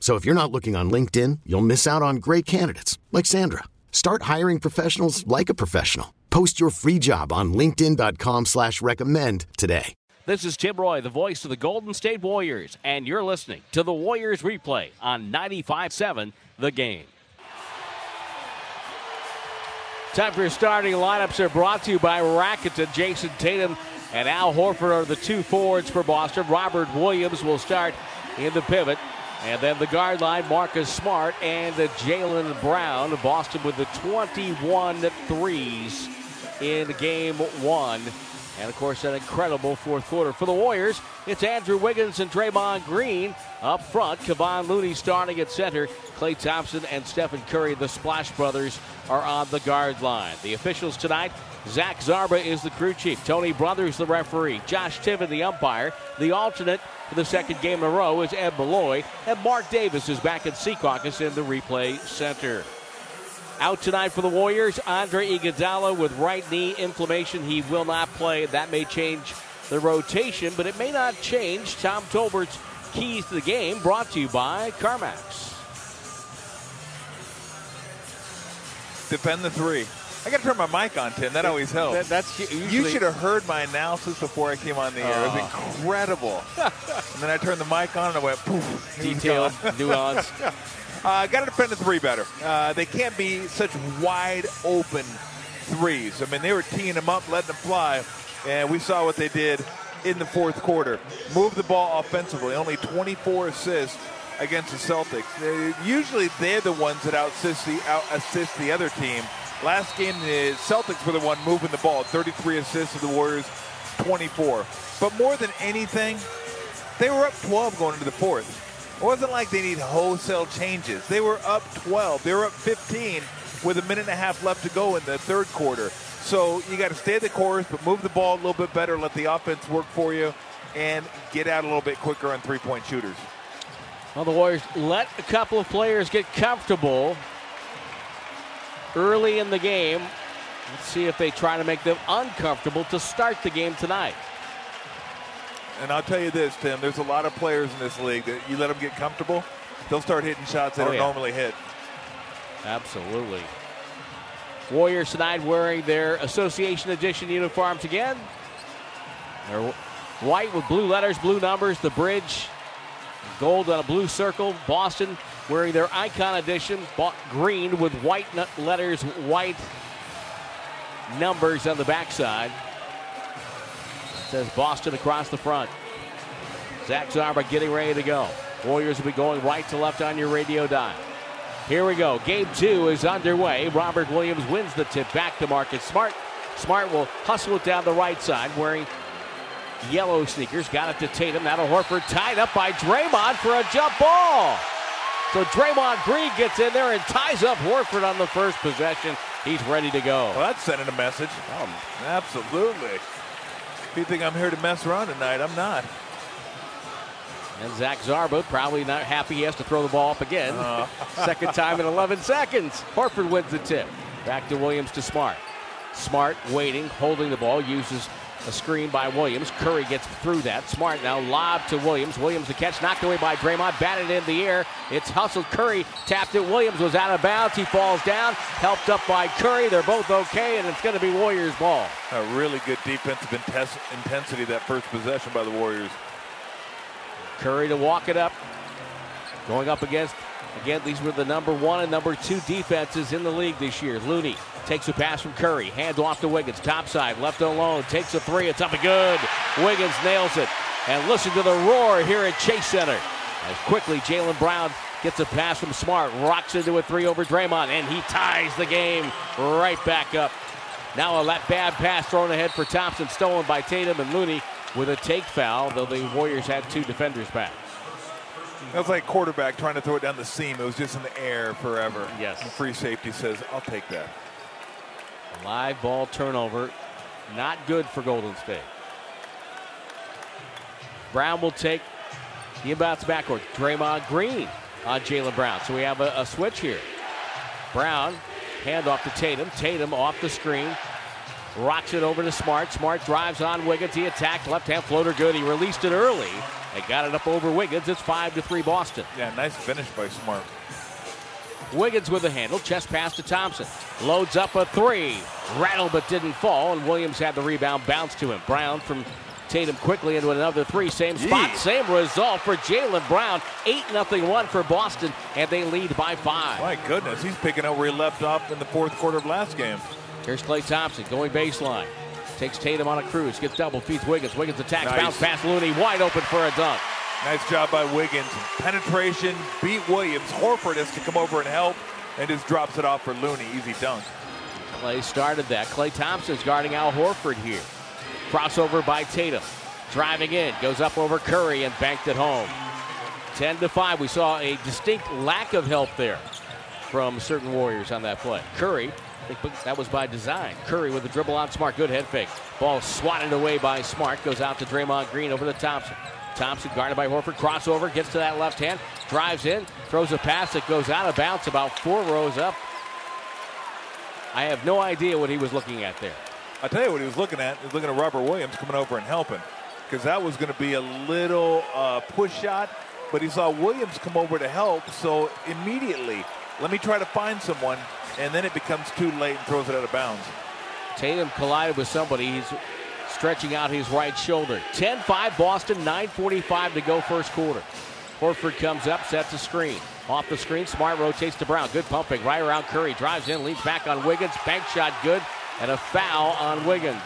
So if you're not looking on LinkedIn, you'll miss out on great candidates like Sandra. Start hiring professionals like a professional. Post your free job on linkedin.com/recommend today. This is Tim Roye, the voice of the Golden State Warriors, and you're listening to the Warriors Replay on 95.7 The Game. Time for your starting lineups are brought to you by Rakuten. Jason Tatum and Al Horford are the two forwards for Boston. Robert Williams will start in the pivot. And then the guard line, Marcus Smart and Jaylen Brown. Boston with the 21 threes in Game 1. And, of course, an incredible fourth quarter. For the Warriors, it's Andrew Wiggins and Draymond Green up front. Kevon Looney starting at center. Klay Thompson and Stephen Curry, the Splash Brothers, are on the guard line. The officials tonight, Zach Zarba is the crew chief. Tony Brothers, the referee. Josh Tiven, the umpire. The alternate for the second game in a row is Ed Malloy, and Mark Davis is back at Secaucus in the replay center. Out tonight for the Warriors, Andre Iguodala with right knee inflammation. He will not play. That may change the rotation, but it may not change Tom Tolbert's keys to the game, brought to you by CarMax. Defend the three. I got to turn my mic on, Tim. That always helps. You should have heard my analysis before I came on the air. It was incredible. And then I turned the mic on and I went, poof. Detailed, nuance. Got to defend the three better. They can't be such wide open threes. I mean, they were teeing them up, letting them fly. And we saw what they did in the fourth quarter. Move the ball offensively. Only 24 assists against the Celtics. Usually they're the ones that out-assist the other team. Last game, the Celtics were the one moving the ball. 33 assists to the Warriors, 24. But more than anything, they were up 12 going into the fourth. It wasn't like they need wholesale changes. They were up 12. They were up 15 with a minute and a half left to go in the third quarter. So you got to stay the course, but move the ball a little bit better, let the offense work for you, and get out a little bit quicker on three-point shooters. Well, the Warriors let a couple of players get comfortable early in the game. Let's see if they try to make them uncomfortable to start the game tonight. And I'll tell you this, Tim, there's a lot of players in this league that you let them get comfortable, they'll start hitting shots they don't normally hit. Absolutely. Warriors tonight wearing their Association Edition uniforms again. They're white with blue letters, blue numbers, the bridge, gold on a blue circle. Boston wearing their Icon Edition, green with white letters, white numbers on the backside. Says Boston across the front. Zach Zarba getting ready to go. Warriors will be going right to left on your radio dial. Here we go. Game 2 is underway. Robert Williams wins the tip back to Marcus Smart. Smart will hustle it down the right side wearing yellow sneakers. Got it to Tatum. Now to Horford. Tied up by Draymond for a jump ball. So Draymond Green gets in there and ties up Horford on the first possession. He's ready to go. Well, that's sending a message. Absolutely. If you think I'm here to mess around tonight, I'm not. And Zach Zarba probably not happy he has to throw the ball up again. Second time in 11 seconds. Horford wins the tip. Back to Williams to Smart. Smart waiting, holding the ball, uses a screen by Williams. Curry gets through that. Smart now lob to Williams. Williams the catch, knocked away by Draymond, batted in the air. It's hustled. Curry tapped it. Williams was out of bounds. He falls down, helped up by Curry. They're both okay, and it's going to be Warriors ball. A really good defensive intensity that first possession by the Warriors. Curry to walk it up. Going up against Again, these were the number one and number two defenses in the league this year. Looney takes a pass from Curry. Hands off to Wiggins. Topside, left alone. Takes a three. It's up and good. Wiggins nails it. And listen to the roar here at Chase Center. As quickly, Jaylen Brown gets a pass from Smart. Rocks into a three over Draymond. And he ties the game right back up. Now a bad pass thrown ahead for Thompson. Stolen by Tatum and Looney with a take foul, though the Warriors had two defenders back. That was like quarterback trying to throw it down the seam. It was just in the air forever. Yes. And free safety says, I'll take that. A live ball turnover. Not good for Golden State. Brown will take the inbounds backward. Draymond Green on Jaylen Brown. So we have a switch here. Brown, hand off to Tatum. Tatum off the screen. Rocks it over to Smart. Smart drives on Wiggins. He attacked. Left-hand floater good. He released it early. They got it up over Wiggins. It's 5-3 Boston. Yeah, nice finish by Smart. Wiggins with a handle. Chest pass to Thompson. Loads up a three. Rattled but didn't fall. And Williams had the rebound. Bounced to him. Brown from Tatum quickly into another three. Same spot. Jeez. Same result for Jaylen Brown. 8-0-1 for Boston. And they lead by 5. My goodness. He's picking up where he left off in the fourth quarter of last game. Here's Klay Thompson going baseline. Takes Tatum on a cruise. Gets double. Feeds Wiggins. Wiggins attacks. Nice. Bounce pass. Looney wide open for a dunk. Nice job by Wiggins. Penetration. Beat Williams. Horford has to come over and help. And just drops it off for Looney. Easy dunk. Klay started that. Klay Thompson's guarding Al Horford here. Crossover by Tatum. Driving in. Goes up over Curry and banked it home. 10-5. We saw a distinct lack of help there from certain Warriors on that play. Curry. That was by design. Curry with a dribble on Smart. Good head fake. Ball swatted away by Smart. Goes out to Draymond Green over to Thompson. Thompson guarded by Horford. Crossover. Gets to that left hand. Drives in. Throws a pass that goes out of bounds about 4 rows up. I have no idea what he was looking at there. I'll tell you what he was looking at. He was looking at Robert Williams coming over and helping. Because that was going to be a little push shot. But he saw Williams come over to help. So immediately, let me try to find someone. And then it becomes too late and throws it out of bounds. Tatum collided with somebody. He's stretching out his right shoulder. 10-5 Boston, 9:45 to go first quarter. Horford comes up, sets a screen. Off the screen, Smart rotates to Brown. Good pumping right around Curry. Drives in, leads back on Wiggins. Bank shot good. And a foul on Wiggins.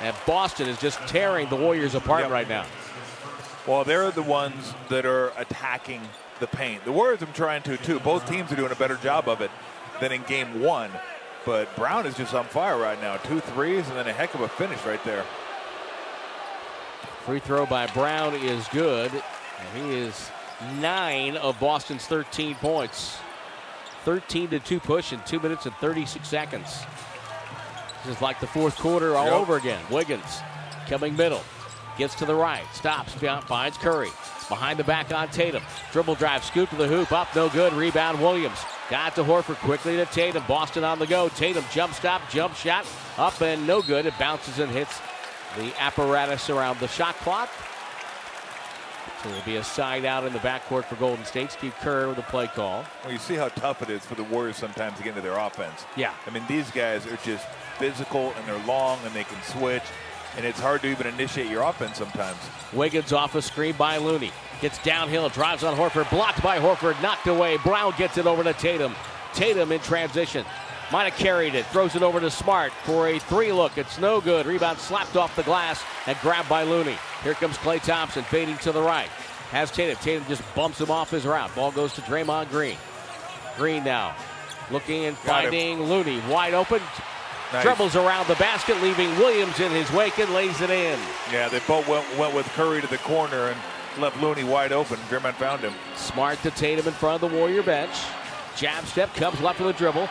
And Boston is just tearing the Warriors apart right now. Well, they're the ones that are attacking the paint. The Warriors are trying to, too. Both teams are doing a better job of it than in game one, but Brown is just on fire right now. 2 threes and then a heck of a finish right there. Free throw by Brown is good, and he is 9 of Boston's 13 points. 13-2 push in 2 minutes and 36 seconds. This is like the fourth quarter all over again. Wiggins coming middle, gets to the right, stops, finds Curry. Behind the back on Tatum. Dribble drive, scoop to the hoop, up, no good. Rebound, Williams. Got to Horford, quickly to Tatum. Boston on the go. Tatum jump stop, jump shot, up and no good. It bounces and hits the apparatus around the shot clock. So it'll be a side out in the backcourt for Golden State. Steve Kerr with a play call. Well, you see how tough it is for the Warriors sometimes to get into their offense. Yeah. I mean, these guys are just physical, and they're long, and they can switch. And it's hard to even initiate your offense sometimes. Wiggins off a screen by Looney. Gets downhill, drives on Horford. Blocked by Horford, knocked away. Brown gets it over to Tatum. Tatum in transition. Might have carried it. Throws it over to Smart for a three look. It's no good. Rebound slapped off the glass and grabbed by Looney. Here comes Klay Thompson fading to the right. Has Tatum. Tatum just bumps him off his route. Ball goes to Draymond Green. Green now looking and finding Looney. Wide open. Nice. Dribbles around the basket, leaving Williams in his wake and lays it in. Yeah, they both went with Curry to the corner and left Looney wide open. Draymond found him. Smart to Tatum in front of the Warrior bench. Jab step, comes left with a dribble.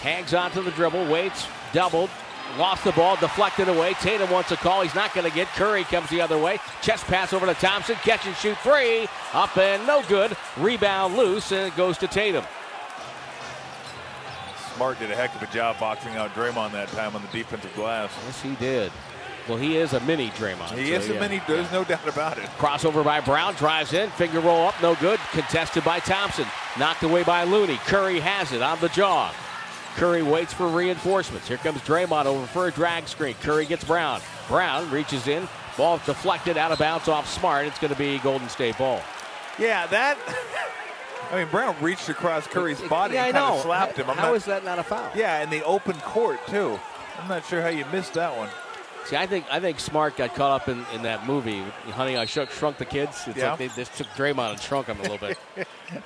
Hangs onto the dribble, waits, doubled. Lost the ball, deflected away. Tatum wants a call. He's not going to get. Curry comes the other way. Chest pass over to Thompson. Catch and shoot three. Up and no good. Rebound loose, and it goes to Tatum. Smart did a heck of a job boxing out Draymond that time on the defensive glass. Yes, he did. Well, he is a mini Draymond. He is a mini. There's no doubt about it. Crossover by Brown. Drives in. Finger roll up. No good. Contested by Thompson. Knocked away by Looney. Curry has it on the jaw. Curry waits for reinforcements. Here comes Draymond over for a drag screen. Curry gets Brown. Brown reaches in. Ball deflected out of bounds off Smart. It's going to be Golden State ball. Yeah, that... I mean, Brown reached across Curry's body and kind of slapped him. How is that not a foul? Yeah, in the open court, too. I'm not sure how you missed that one. See, I think Smart got caught up in that movie, Honey, I Shrunk the Kids. It's like they just took Draymond and shrunk him a little bit.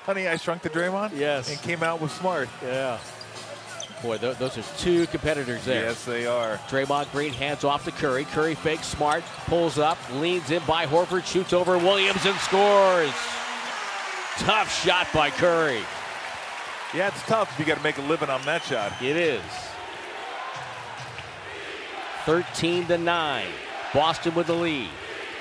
Honey, I Shrunk the Draymond? Yes. And came out with Smart. Yeah. Boy, those are two competitors there. Yes, they are. Draymond Green hands off to Curry. Curry fakes Smart, pulls up, leans in by Horford, shoots over Williams and scores. Tough shot by Curry. Yeah, it's tough. You got to make a living on that shot. It is. 13-9. Boston with the lead.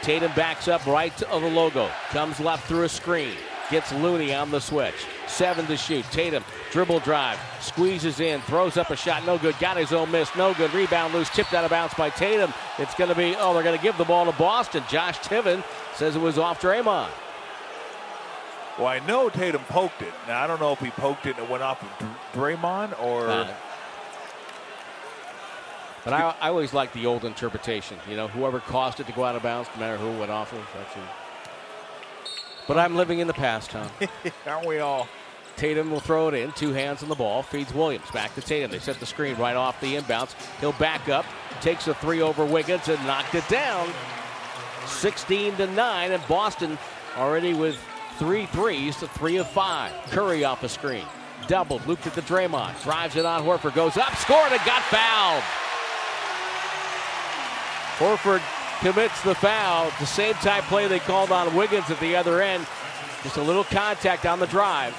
Tatum backs up right of the logo. Comes left through a screen. Gets Looney on the switch. 7 to shoot. Tatum, dribble drive. Squeezes in. Throws up a shot. No good. Got his own miss. No good. Rebound loose. Tipped out of bounds by Tatum. It's going to be, oh, they're going to give the ball to Boston. Josh Tiven says it was off Draymond. Well, I know Tatum poked it. Now, I don't know if he poked it and it went off of Draymond or... But I always like the old interpretation. You know, whoever caused it to go out of bounds, no matter who went off of, that's who. But I'm living in the past, huh? Aren't we all? Tatum will throw it in. Two hands on the ball. Feeds Williams. Back to Tatum. They set the screen right off the inbounds. He'll back up. Takes a three over Wiggins and knocked it down. 16-9. And Boston already with 3 threes to 3 of 5. Curry off a screen. Doubled. Looped at the Draymond. Drives it on Horford. Goes up. Scored and got fouled. Horford commits the foul. The same type play they called on Wiggins at the other end. Just a little contact on the drive.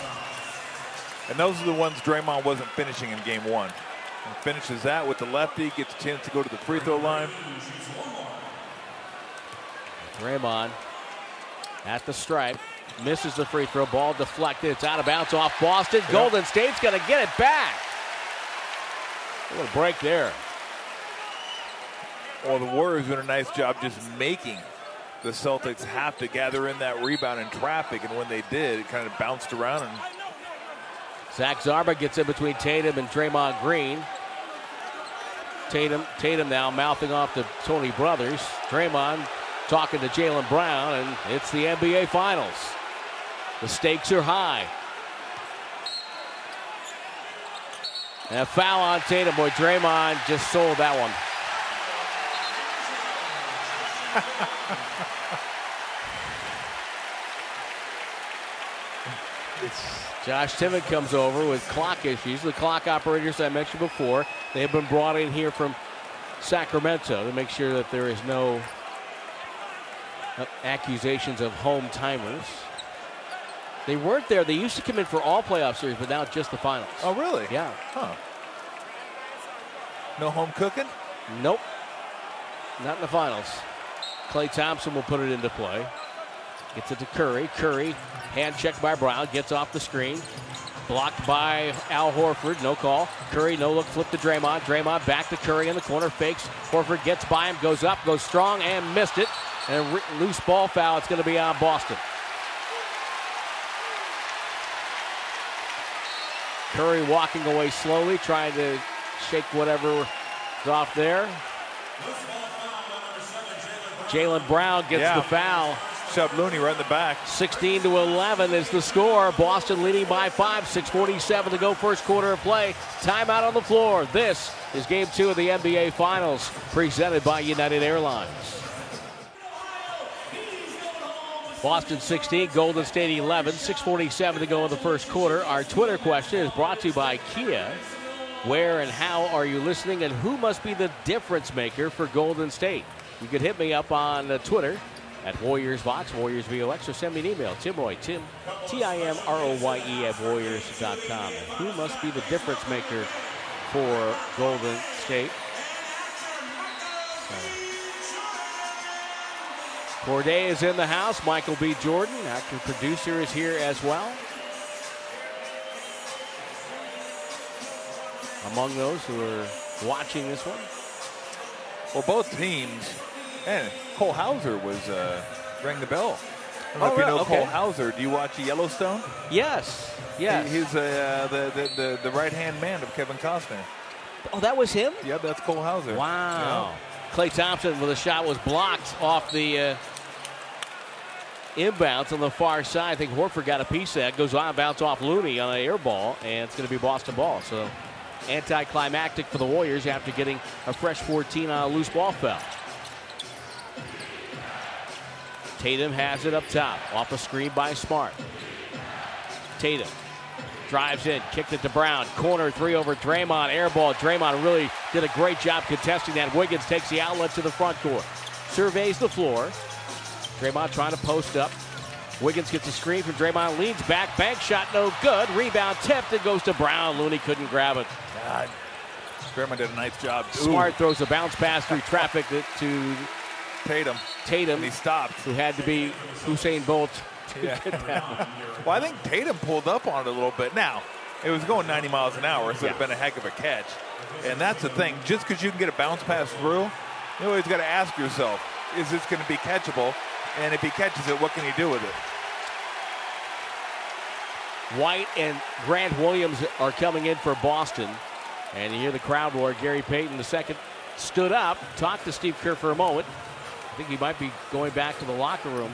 And those are the ones Draymond wasn't finishing in game one. And finishes that with the lefty. Gets a chance to go to the free throw line. Draymond at the stripe. Misses the free throw. Ball deflected. It's out of bounds off Boston. Yep. Golden State's going to get it back. A little break there. Well, the Warriors did a nice job just making the Celtics have to gather in that rebound in traffic, and when they did, it kind of bounced around. And Zach Zarba gets in between Tatum and Draymond Green. Tatum now mouthing off to Tony Brothers. Draymond talking to Jaylen Brown, and it's the NBA Finals. The stakes are high. And a foul on Tatum. Boy, Draymond just sold that one. Josh Tiven comes over with clock issues. The clock operators I mentioned before, they have been brought in here from Sacramento to make sure that there is no accusations of home timers. They weren't there. They used to come in for all playoff series, but now just the finals. Oh, really? Yeah. Huh. No home cooking? Nope. Not in the finals. Klay Thompson will put it into play. Gets it to Curry. Curry, hand checked by Brown, gets off the screen. Blocked by Al Horford, no call. Curry, no look, flip to Draymond. Draymond back to Curry in the corner, fakes. Horford gets by him, goes up, goes strong, and missed it. And a loose ball foul, it's going to be on Boston. Curry walking away slowly, trying to shake whatever is off there. Jaylen Brown gets the foul. Shoved Looney right in the back. 16-11 is the score. Boston leading by 5. 6:47 to go, first quarter of play. Timeout on the floor. This is game 2 of the NBA Finals, presented by United Airlines. Boston 16, Golden State 11. 6:47 to go in the first quarter. Our Twitter question is brought to you by Kia. Where and how are you listening, and who must be the difference maker for Golden State? You could hit me up on Twitter at WarriorsVox, WarriorsVox, or send me an email, Tim Roye, Tim, Timroye at Warriors.com. Who must be the difference maker for Golden State? Corday is in the house. Michael B. Jordan, actor producer, is here as well. Among those who are watching this one. Well, both teams, and Cole Hauser was rang the bell. I don't know if you know Cole Hauser. Do you watch Yellowstone? Yes, yes. He's the right-hand man of Kevin Costner. Oh, that was him? Yeah, that's Cole Hauser. Wow. Yeah. Klay Thompson with a shot was blocked off the Inbounds on the far side. I think Horford got a piece of that. Goes on, bounce off Looney on an air ball, and it's going to be Boston ball. So anticlimactic for the Warriors after getting a fresh 14 on a loose ball foul. Tatum has it up top. Off a screen by Smart. Tatum drives in, kicked it to Brown. Corner three over Draymond. Air ball. Draymond really did a great job contesting that. Wiggins takes the outlet to the front court. Surveys the floor. Draymond trying to post up. Wiggins gets a screen from Draymond. Leans back. Bank shot no good. Rebound tipped. It goes to Brown. Looney couldn't grab it. God. Draymond did a nice job. Ooh. Smart throws a bounce pass through traffic to Tatum. And he stopped. Who had to be Usain Bolt to get that. Well, I think Tatum pulled up on it a little bit. Now, it was going 90 miles an hour, so it would have been a heck of a catch. And that's the thing. Just because you can get a bounce pass through, you always got to ask yourself, is this going to be catchable? And if he catches it, what can he do with it? White and Grant Williams are coming in for Boston. And you hear the crowd roar. Gary Payton II stood up, talked to Steve Kerr for a moment. I think he might be going back to the locker room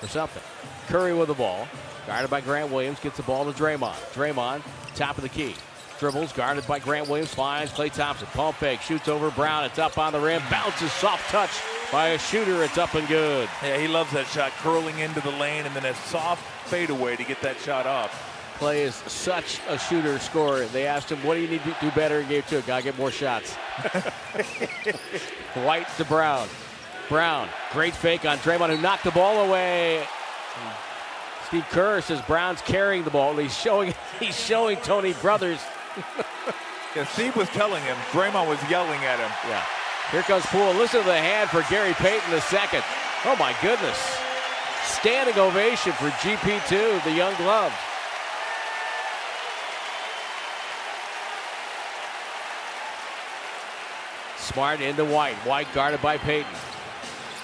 or something. Curry with the ball. Guarded by Grant Williams. Gets the ball to Draymond. Draymond, top of the key. Dribbles, guarded by Grant Williams. Finds Klay Thompson. Pump fake. Shoots over Brown. It's up on the rim. Bounces. Soft touch by a shooter. It's up and good. Yeah, he loves that shot. Curling into the lane and then a soft fadeaway to get that shot off. Klay is such a shooter scorer. They asked him, what do you need to do better in game two? Got to get more shots. White to Brown. Brown, great fake on Draymond, who knocked the ball away. Steve Kerr says Brown's carrying the ball. He's showing Tony Brothers. Yeah, Steve was telling him. Draymond was yelling at him. Yeah. Here comes Poole. Listen to the hand for Gary Payton II. Oh, my goodness. Standing ovation for GP2, the young glove. Smart into White. White guarded by Payton.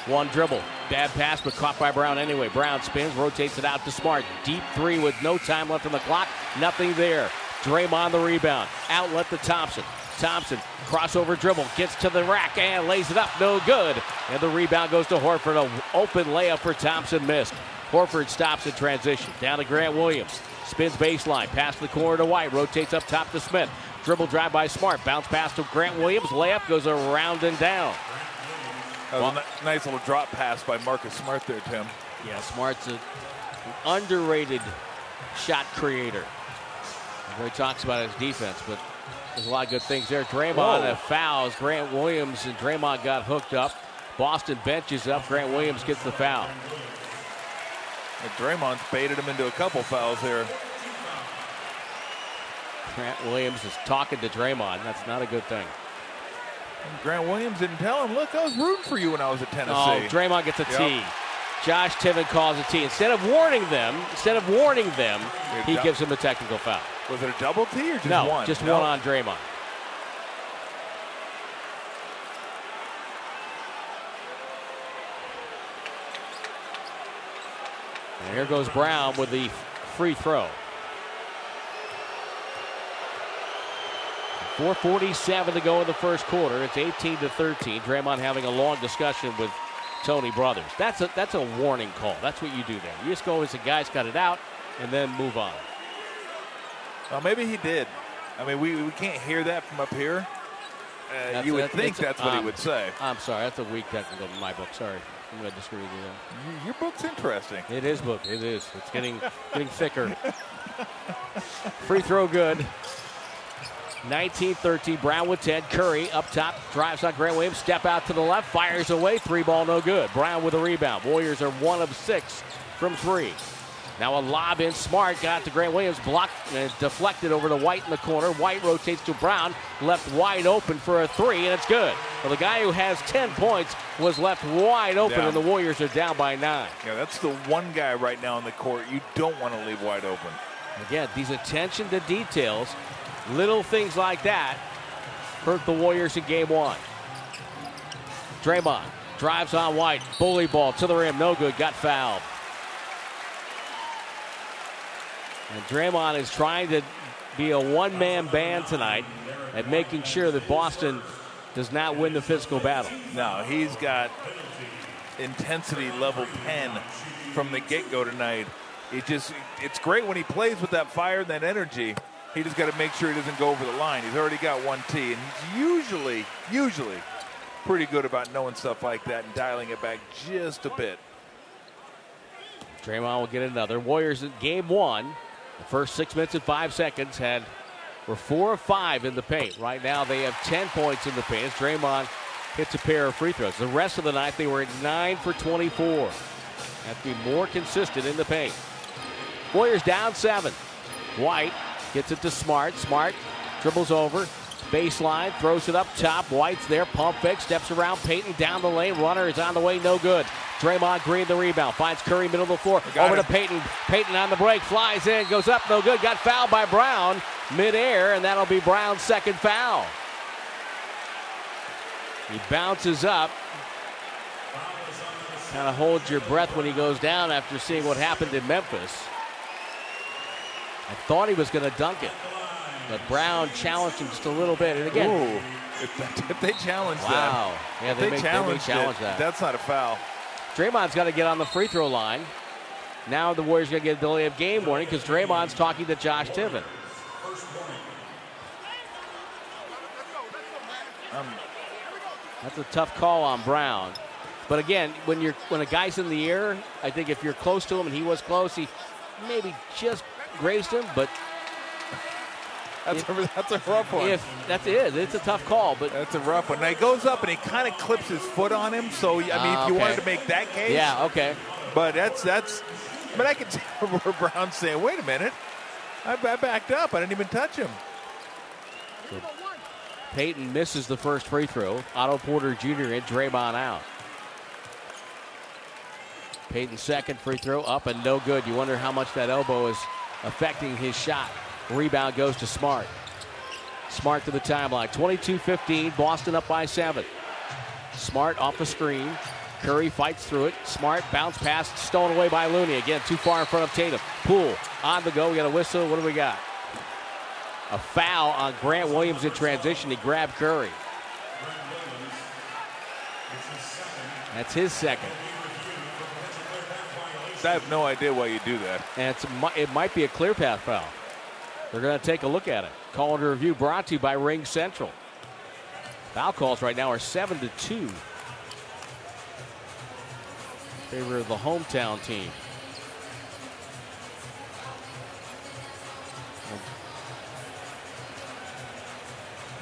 One dribble. Bad pass, but caught by Brown anyway. Brown spins, rotates it out to Smart. Deep three with no time left on the clock. Nothing there. Draymond the rebound. Outlet to Thompson. Thompson, crossover dribble, gets to the rack and lays it up. No good. And the rebound goes to Horford. An open layup for Thompson missed. Horford stops in transition. Down to Grant Williams. Spins baseline. Pass to the corner to White. Rotates up top to Smith. Dribble drive by Smart. Bounce pass to Grant Williams. Layup goes around and down. That was a nice little drop pass by Marcus Smart there, Tim. Yeah, Smart's an underrated shot creator. He talks about his defense, but there's a lot of good things there. Draymond fouls. Grant Williams and Draymond got hooked up. Boston benches up. Grant Williams gets the foul. And Draymond's baited him into a couple fouls there. Grant Williams is talking to Draymond. That's not a good thing. And Grant Williams didn't tell him, look, I was rooting for you when I was at Tennessee. Oh, Draymond gets a T. Josh Tiven calls a T. Instead of warning them, he gives him a technical foul. Was it a double T or just one? Just one on Draymond. And here goes Brown with the free throw. 4:47 to go in the first quarter. It's 18-13. Draymond having a long discussion with Tony Brothers. That's a warning call. That's what you do there. You just go as the guys cut it out and then move on. Well, maybe he did. I mean, we can't hear that from up here. You would think that's what he would say. I'm sorry. That's a weak technical in my book. Sorry. I'm going to disagree with you there. Your book's interesting. It is book. It is. It's getting thicker. Free throw good. 19-13, Brown with 10. Curry up top, drives on Grant Williams, step out to the left, fires away, three ball no good. Brown with a rebound. Warriors are 1 of 6 from three. Now a lob in, Smart got to Grant Williams, blocked and deflected over to White in the corner. White rotates to Brown, left wide open for a three, and it's good. Well, the guy who has 10 points was left wide open, and the Warriors are down by 9. Yeah, that's the one guy right now in the court you don't want to leave wide open. Again, these attention to details. Little things like that hurt the Warriors in game one. Draymond drives on White. Bully ball to the rim. No good. Got fouled. And Draymond is trying to be a one-man band tonight at making sure that Boston does not win the physical battle. No, he's got intensity level 10 from the get-go tonight. He just, it's great when he plays with that fire and that energy. He just got to make sure he doesn't go over the line. He's already got one tee, and he's usually pretty good about knowing stuff like that and dialing it back just a bit. Draymond will get another. Warriors in game one, the first 6 minutes and 5 seconds were 4 of 5 in the paint. Right now they have 10 points in the paint as Draymond hits a pair of free throws. The rest of the night they were at 9 for 24. Have to be more consistent in the paint. Warriors down 7. White gets it to Smart. Smart dribbles over. Baseline, throws it up top. White's there, pump fake, steps around Payton down the lane. Runner is on the way, no good. Draymond Green the rebound, finds Curry middle of the floor, over to Payton. Payton on the break, flies in, goes up, no good. Got fouled by Brown midair, and that'll be Brown's second foul. He bounces up. Kind of holds your breath when he goes down after seeing what happened in Memphis. I thought he was going to dunk it, but Brown challenged him just a little bit. And again, ooh, if they challenge that. Wow. Yeah, they may challenge that. That's not a foul. Draymond's got to get on the free throw line. Now the Warriors are going to get a delay of game warning because Draymond's talking to Josh Tiven. That's a tough call on Brown. But again, when a guy's in the air, I think if you're close to him, and he was close, he maybe just grazed him, but that's a rough one. It's a tough call, but that's a rough one. Now he goes up and he kind of clips his foot on him. So I mean, if you wanted to make that case, yeah, okay. But that's. I mean, I could tell where Brown's saying, "Wait a minute, I backed up. I didn't even touch him." So Payton misses the first free throw. Otto Porter Jr. and Draymond out. Payton's second free throw up and no good. You wonder how much that elbow is affecting his shot. Rebound goes to Smart. Smart to the timeline. 22-15. Boston up by 7. Smart off the screen. Curry fights through it. Smart bounce pass stolen away by Looney. Again, too far in front of Tatum. Poole on the go. We got a whistle. What do we got? A foul on Grant Williams in transition. He grabbed Curry. That's his second. I have no idea why you do that. And it might be a clear path foul. They're going to take a look at it. Call and review brought to you by Ring Central. Foul calls right now are 7-2. In favor of the hometown team.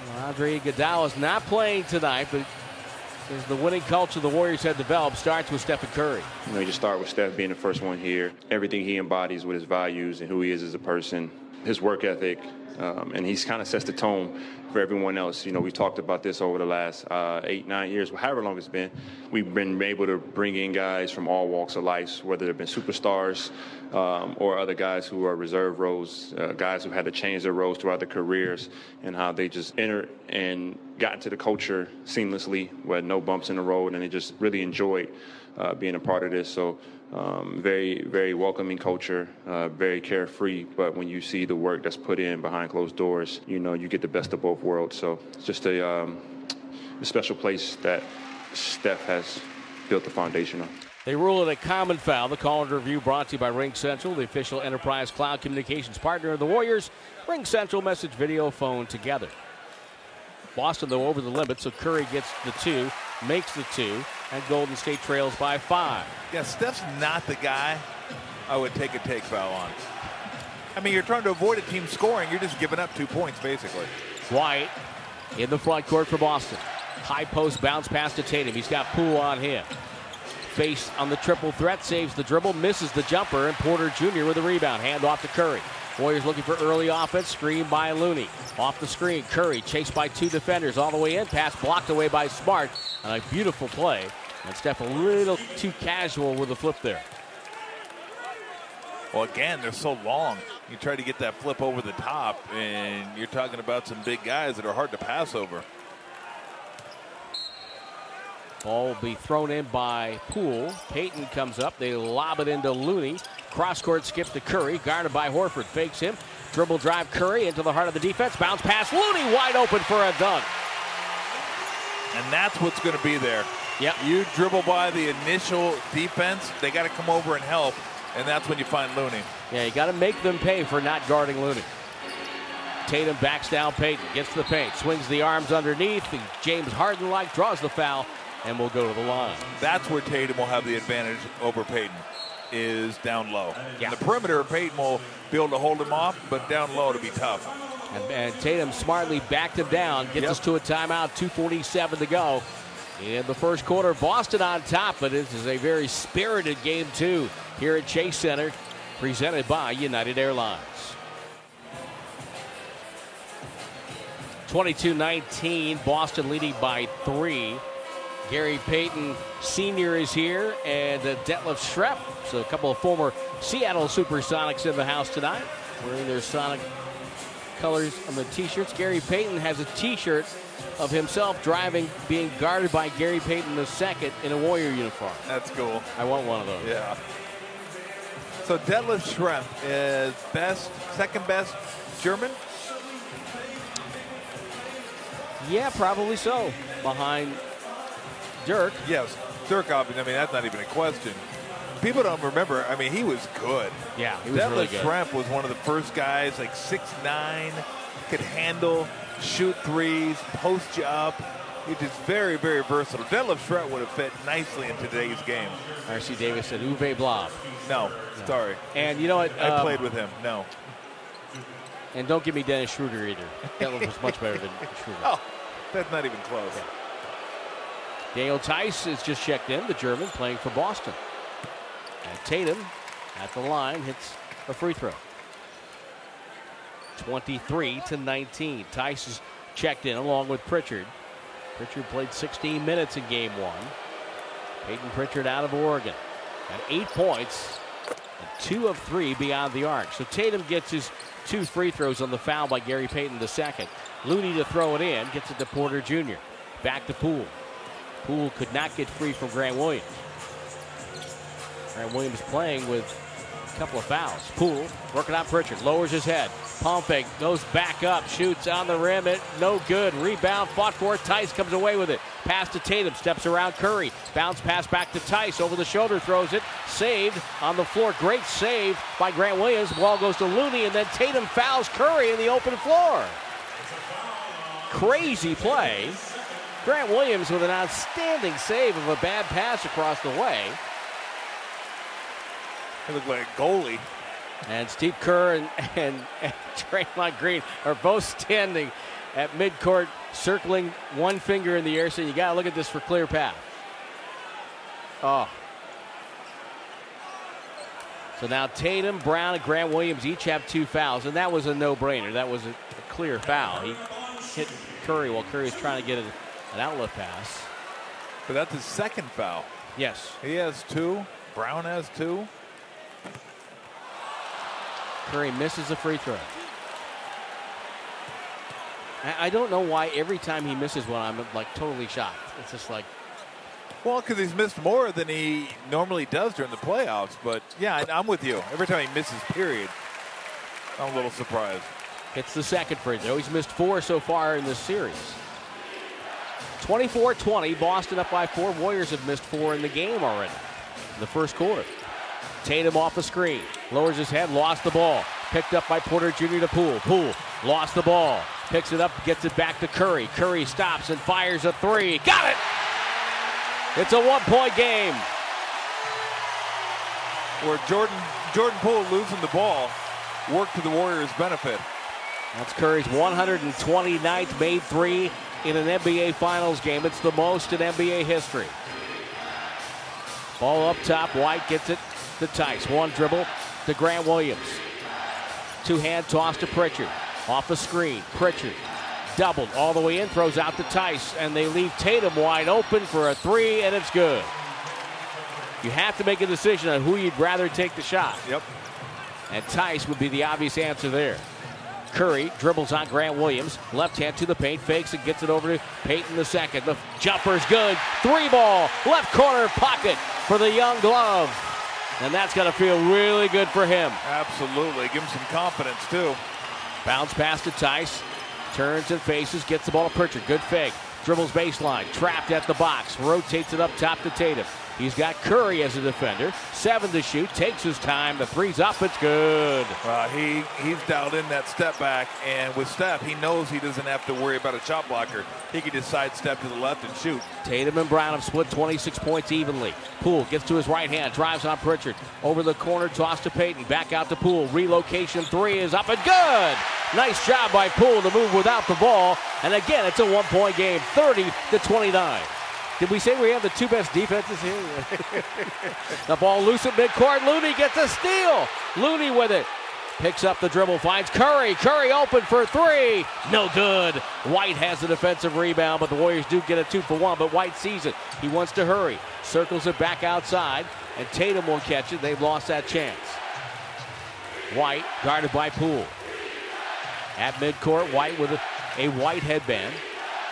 Well, Andre Iguodala is not playing tonight, but as the winning culture the Warriors have developed starts with Stephen Curry. You know, you just start with Steph being the first one here. Everything he embodies with his values and who he is as a person. His work ethic, and he's kind of sets the tone for everyone else. You know, we talked about this over the last 8, 9 years, however long it's been. We've been able to bring in guys from all walks of life, whether they've been superstars or other guys who are reserve roles, guys who had to change their roles throughout their careers, and how they just entered and got into the culture seamlessly with no bumps in the road, and they just really enjoyed being a part of this. So very, very welcoming culture, very carefree. But when you see the work that's put in behind closed doors, you know, you get the best of both worlds. So it's just a special place that Steph has built the foundation on. They rule it a common foul. The call and review brought to you by Ring Central, the official enterprise cloud communications partner of the Warriors. Ring Central, message, video, phone together. Boston, though, over the limit, so Curry gets the 2, makes the 2, and Golden State trails by 5. Yeah, Steph's not the guy I would take a take foul on. I mean, you're trying to avoid a team scoring. You're just giving up 2 points, basically. White in the front court for Boston. High post bounce pass to Tatum. He's got Poole on him. Face on the triple threat, saves the dribble, misses the jumper, and Porter Jr. with a rebound. Hand off to Curry. Warriors looking for early offense. Screen by Looney. Off the screen, Curry chased by 2 defenders. All the way in. Pass blocked away by Smart. And a beautiful play. And Steph a little too casual with the flip there. Well, again, they're so long. You try to get that flip over the top, and you're talking about some big guys that are hard to pass over. Ball will be thrown in by Poole. Payton comes up. They lob it into Looney. Cross-court skip to Curry, guarded by Horford. Fakes him. Dribble drive Curry into the heart of the defense. Bounce pass. Looney wide open for a dunk. And that's what's going to be there. Yep. You dribble by the initial defense, they got to come over and help, and that's when you find Looney. Yeah, you got to make them pay for not guarding Looney. Tatum backs down Payton, gets to the paint, swings the arms underneath, and James Harden-like draws the foul, and will go to the line. That's where Tatum will have the advantage over Payton, is down low. Yeah. The perimeter, Payton will be able to hold him off, but down low to be tough. And Tatum smartly backed him down, gets us to a timeout, 2:47 to go. In the first quarter, Boston on top, but this is a very spirited game two here at Chase Center, presented by United Airlines. 22-19, Boston leading by 3. Gary Payton Sr. is here, and Detlef Schrempf. So a couple of former Seattle Supersonics in the house tonight, wearing their Sonic colors on the T-shirts. Gary Payton has a T-shirt of himself driving, being guarded by Gary Payton II in a Warrior uniform. That's cool. I want one of those. Yeah. So Detlef Schrempf is second best German? Yeah, probably so. Behind Dirk. Yes, Dirk, obviously. I mean, that's not even a question. People don't remember. I mean, he was good. Yeah, he was really good. Detlef Schrempf was one of the first guys, like 6'9", could handle, shoot threes, post you up. He's just very, very versatile. Detlef Schrempf would have fit nicely in today's game. R.C. Davis said Uwe Blob. No, sorry. And you know what? I played with him. No. And don't give me Dennis Schroeder either. Detlef was much better than Schroeder. Oh, that's not even close. Yeah. Dale Theis is just checked in, the German, playing for Boston. And Tatum at the line hits a free throw. 23-19. Theis is checked in along with Pritchard. Pritchard played 16 minutes in game one. Peyton Pritchard out of Oregon. At 8 points, and 2 of 3 beyond the arc. So Tatum gets his 2 free throws on the foul by Gary Payton II. Looney to throw it in, gets it to Porter Jr. Back to Poole. Poole could not get free from Grant Williams. Grant Williams playing with a couple of fouls. Poole working on Pritchard, lowers his head. Pump fake, goes back up, shoots on the rim, it no good. Rebound, fought for it, Theis comes away with it. Pass to Tatum, steps around Curry. Bounce pass back to Theis, over the shoulder throws it. Saved on the floor, great save by Grant Williams. Ball goes to Looney, and then Tatum fouls Curry in the open floor. Crazy play. Grant Williams with an outstanding save of a bad pass across the way. He looked like a goalie. And Steve Kerr and Draymond Green are both standing at midcourt, circling one finger in the air, so you got to look at this for clear path. Oh. So now Tatum, Brown, and Grant Williams each have 2 fouls, and that was a no-brainer. That was a clear foul. He hit Curry while Curry's trying to get an outlet pass. But that's his 2nd foul. Yes. He has 2. Brown has 2. Curry misses a free throw. I don't know why every time he misses one, I'm like totally shocked. It's just like. Well, because he's missed more than he normally does during the playoffs. But yeah, I'm with you. Every time he misses, period, I'm a little surprised. It's the 2nd free throw. He's missed 4 so far in this series. 24-20, Boston up by 4. Warriors have missed 4 in the game already in the first quarter. Tatum off the screen, lowers his head, lost the ball. Picked up by Porter Jr. to Poole. Poole lost the ball, picks it up, gets it back to Curry. Curry stops and fires a three. Got it! It's a 1-point game. Where Jordan Poole losing the ball worked to the Warriors' benefit. That's Curry's 129th made three in an NBA Finals game. It's the most in NBA history. Ball up top, White gets it to Theis. One dribble to Grant Williams. Two-hand toss to Pritchard. Off the screen, Pritchard doubled all the way in, throws out to Theis, and they leave Tatum wide open for a three, and it's good. You have to make a decision on who you'd rather take the shot. Yep. And Theis would be the obvious answer there. Curry dribbles on Grant Williams. Left hand to the paint, fakes and gets it over to Payton II. The jumper's good. 3 ball, left corner pocket for the young glove. And that's going to feel really good for him. Absolutely. Give him some confidence, too. Bounce pass to Theis. Turns and faces, gets the ball to Pritchard. Good fake. Dribbles baseline. Trapped at the box. Rotates it up top to Tatum. He's got Curry as a defender. 7 to shoot. Takes his time. The three's up. It's good. He's dialed in that step back. And with Steph, he knows he doesn't have to worry about a shot blocker. He can just sidestep to the left and shoot. Tatum and Brown have split 26 points evenly. Poole gets to his right hand. Drives on Pritchard. Over the corner. Toss to Payton. Back out to Poole. Relocation three is up and good. Nice job by Poole to move without the ball. And again, it's a one-point game. 30-29. Did we say we have the two best defenses here? The ball loose at midcourt. Looney gets a steal. Looney with it. Picks up the dribble. Finds Curry. Curry open for three. No good. White has the defensive rebound, but the Warriors do get a 2-for-1, but White sees it. He wants to hurry. Circles it back outside, and Tatum won't catch it. They've lost that chance. White guarded by Poole. At midcourt, White with a white headband.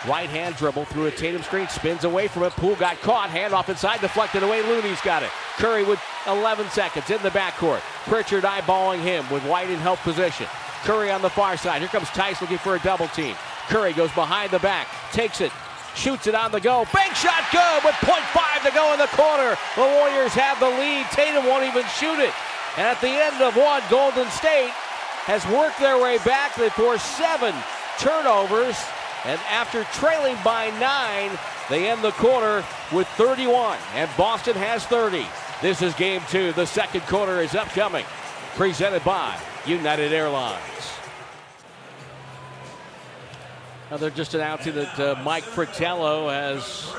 Right hand dribble through a Tatum screen, spins away from it. Poole got caught, handoff inside, deflected away. Looney's got it. Curry with 11 seconds in the backcourt. Pritchard eyeballing him with White in help position. Curry on the far side. Here comes Theis looking for a double team. Curry goes behind the back, takes it, shoots it on the go. Bank shot good with .5 to go in the corner. The Warriors have the lead. Tatum won't even shoot it. And at the end of one, Golden State has worked their way back. They force 7 turnovers. And after trailing by 9, they end the quarter with 31. And Boston has 30. This is game 2. The second quarter is upcoming. Presented by United Airlines. Now they're just announcing that Mike Fratello has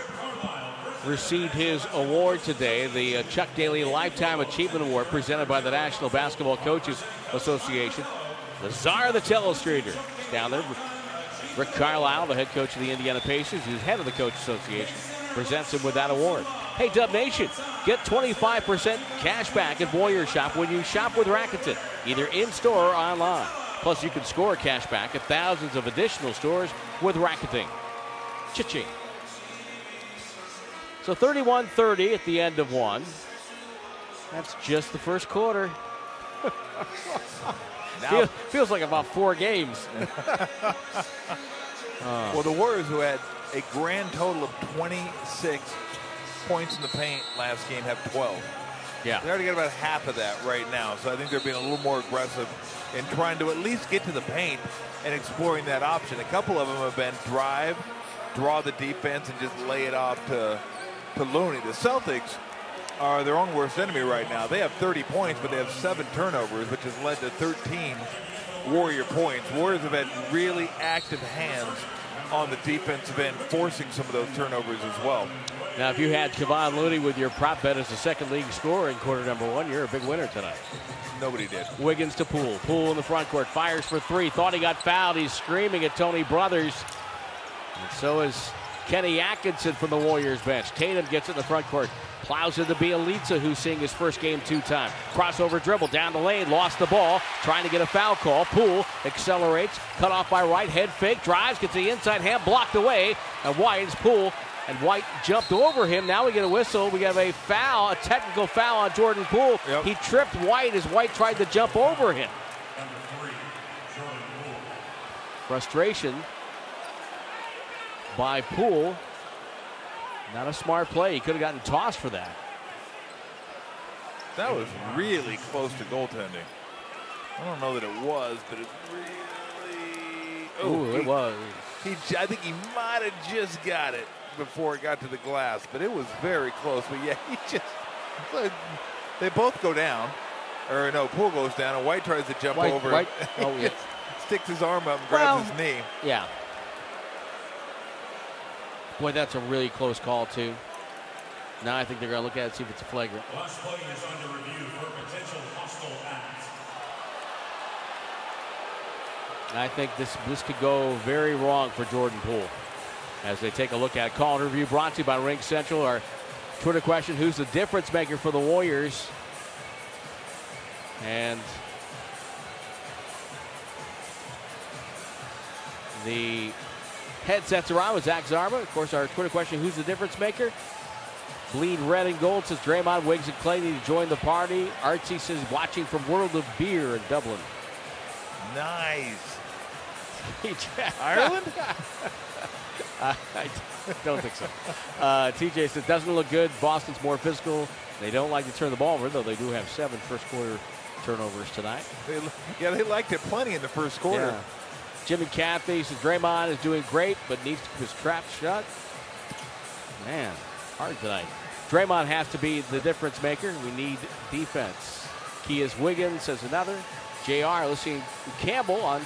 received his award today. The Chuck Daly Lifetime Achievement Award presented by the National Basketball Coaches Association. The czar of the telestrator down there. Rick Carlisle, the head coach of the Indiana Pacers, who's head of the Coach Association, presents him with that award. Hey, Dub Nation, get 25% cash back at Warrior Shop when you shop with Rakuten, either in-store or online. Plus, you can score cash back at thousands of additional stores with Rakuten. Cha-ching. So 31-30 at the end of one. That's just the first quarter. Now, feels like about 4 games. Well, the Warriors, who had a grand total of 26 points in the paint last game, have 12. Yeah. They already got about half of that right now, so I think they're being a little more aggressive in trying to at least get to the paint and exploring that option. A couple of them have been drive, draw the defense, and just lay it off to Looney. The Celtics are their own worst enemy right now. They have 30 points, but they have 7 turnovers, which has led to 13 Warrior points. Warriors have had really active hands on the defensive end, forcing some of those turnovers as well. Now, if you had Kevon Looney with your prop bet as the second league scorer in quarter number 1, you're a big winner tonight. Nobody did. Wiggins to Poole. Poole in the front court. Fires for three. Thought he got fouled. He's screaming at Tony Brothers. And so is Kenny Atkinson from the Warriors bench. Tatum gets it in the front court. Plows it to Bjelica, who's seeing his first game 2-time. Crossover dribble down the lane, lost the ball, trying to get a foul call. Poole accelerates, cut off by Wright, head fake, drives, gets the inside hand, blocked away. And White's Poole, and White jumped over him. Now we get a whistle. We have a foul, a technical foul on Jordan Poole. Yep. He tripped White as White tried to jump over him. Frustration by Poole. Not a smart play. He could have gotten tossed for that. That was really close to goaltending. I don't know that it was, but it really... Oh, it was. I think he might have just got it before it got to the glass, but it was very close. But, yeah, he just... They both go down. Or, no, Poole goes down, and White tries to jump over. White. Oh, yeah. Sticks his arm up and grabs his knee. Yeah. Boy, that's a really close call, too. Now I think they're going to look at it and see if it's a flagrant. Last play is under review for potential hostile act. I think this could go very wrong for Jordan Poole. As they take a look at it. Call and review brought to you by Ring Central. Our Twitter question, who's the difference maker for the Warriors? And the... Headsets around with Zach Zarba. Of course, our Twitter question, who's the difference maker? Bleed red and gold says Draymond, Wiggs, and Klay need to join the party. Artsy says watching from World of Beer in Dublin. Nice. Ireland? I don't think so. TJ says, doesn't look good. Boston's more physical. They don't like to turn the ball over, though they do have 7 first quarter turnovers tonight. They liked it plenty in the first quarter. Yeah. Jimmy Cathy says, Draymond is doing great, but needs to keep his trap shut. Man, hard tonight. Draymond has to be the difference maker. We need defense. Key is Wiggins, says another. JR listening to Campbell on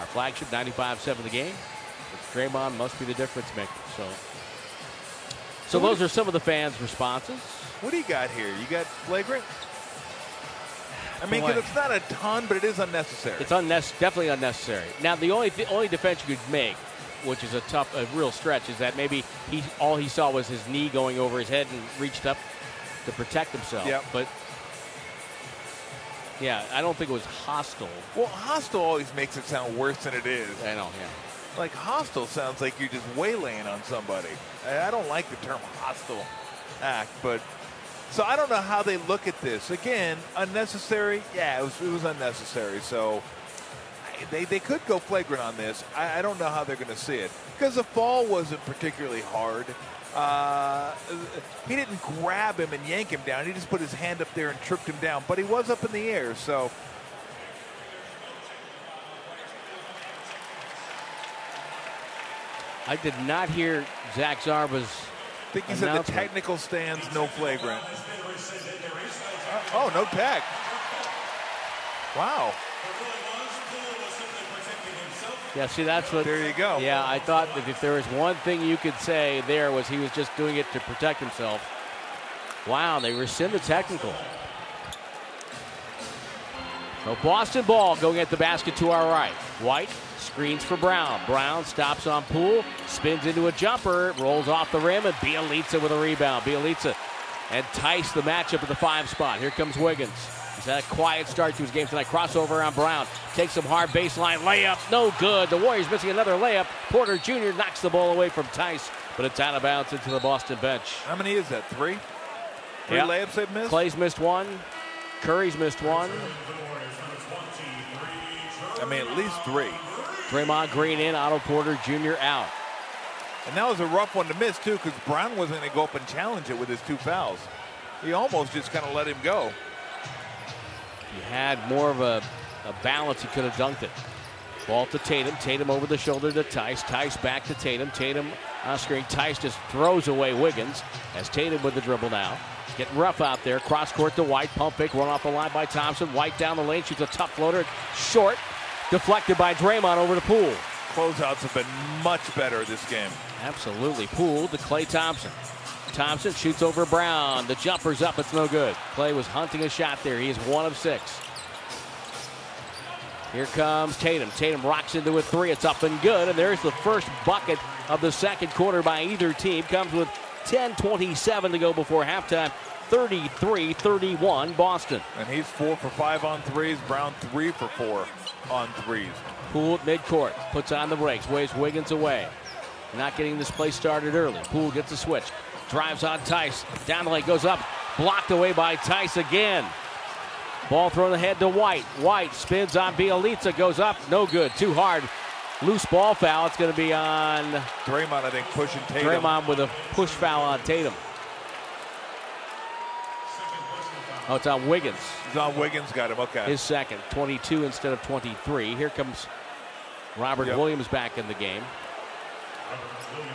our flagship, 95.7 The Game. Draymond must be the difference maker. So those are some of the fans' responses. What do you got here? You got flagrant? I mean, because it's not a ton, but it is unnecessary. It's definitely unnecessary. Now, the only defense you could make, which is a real stretch, is that maybe all he saw was his knee going over his head and reached up to protect himself. Yep. But yeah, I don't think it was hostile. Well, hostile always makes it sound worse than it is. I know. Yeah. Like, hostile sounds like you're just waylaying on somebody. I don't like the term hostile act, but so I don't know how they look at this. Again, unnecessary. Yeah, it was unnecessary. So they could go flagrant on this. I don't know how they're going to see it because the fall wasn't particularly hard. He didn't grab him and yank him down. He just put his hand up there and tripped him down, but he was up in the air. So I did not hear Zach Zarba's. I think he said the technical stands, no flagrant. Oh, no tech. Wow. Yeah, see, that's what. There you go. Yeah, I thought that if there was one thing you could say there was he was just doing it to protect himself. Wow, they rescind the technical. So Boston ball going at the basket to our right. White. Screens for Brown. Brown stops on Poole, spins into a jumper, rolls off the rim, and Bjelica with a rebound. Bjelica and Theis the matchup at the 5 spot. Here comes Wiggins. He's had a quiet start to his game tonight. Crossover on Brown. Takes some hard baseline layups. No good. The Warriors missing another layup. Porter Jr. knocks the ball away from Theis, but it's out of bounds into the Boston bench. How many is that? 3? 3 yep. Layups they've missed? Clay's missed 1. Curry's missed 1. I mean, at least 3. Draymond Green in, Otto Porter Jr. out. And that was a rough one to miss, too, because Brown wasn't going to go up and challenge it with his 2 fouls. He almost just kind of let him go. He had more of a balance. He could have dunked it. Ball to Tatum. Tatum over the shoulder to Theis. Theis back to Tatum. Tatum on screen. Theis just throws away Wiggins as Tatum with the dribble now. Getting rough out there. Cross court to White. Pump fake. Run off the line by Thompson. White down the lane. Shoots a tough floater. Short. Deflected by Draymond over to Poole. Closeouts have been much better this game. Absolutely. Poole to Klay Thompson. Thompson shoots over Brown. The jumper's up. It's no good. Klay was hunting a shot there. He is 1 of 6. Here comes Tatum. Tatum rocks into a 3. It's up and good. And there's the first bucket of the second quarter by either team. Comes with 10:27 to go before halftime. 33-31 Boston. And he's 4 for 5 on threes. Brown 3 for 4 on threes. Poole at midcourt. Puts on the brakes. Waves Wiggins away. Not getting this play started early. Poole gets a switch. Drives on Theis. Down the lane. Goes up. Blocked away by Theis again. Ball thrown ahead to White. White spins on Bjelica. Goes up. No good. Too hard. Loose ball foul. It's going to be on Draymond, I think, pushing Tatum. Draymond with a push foul on Tatum. Oh, it's on Wiggins. It's on Wiggins, got him, okay. His second, 22 instead of 23. Here comes Robert Williams back in the game.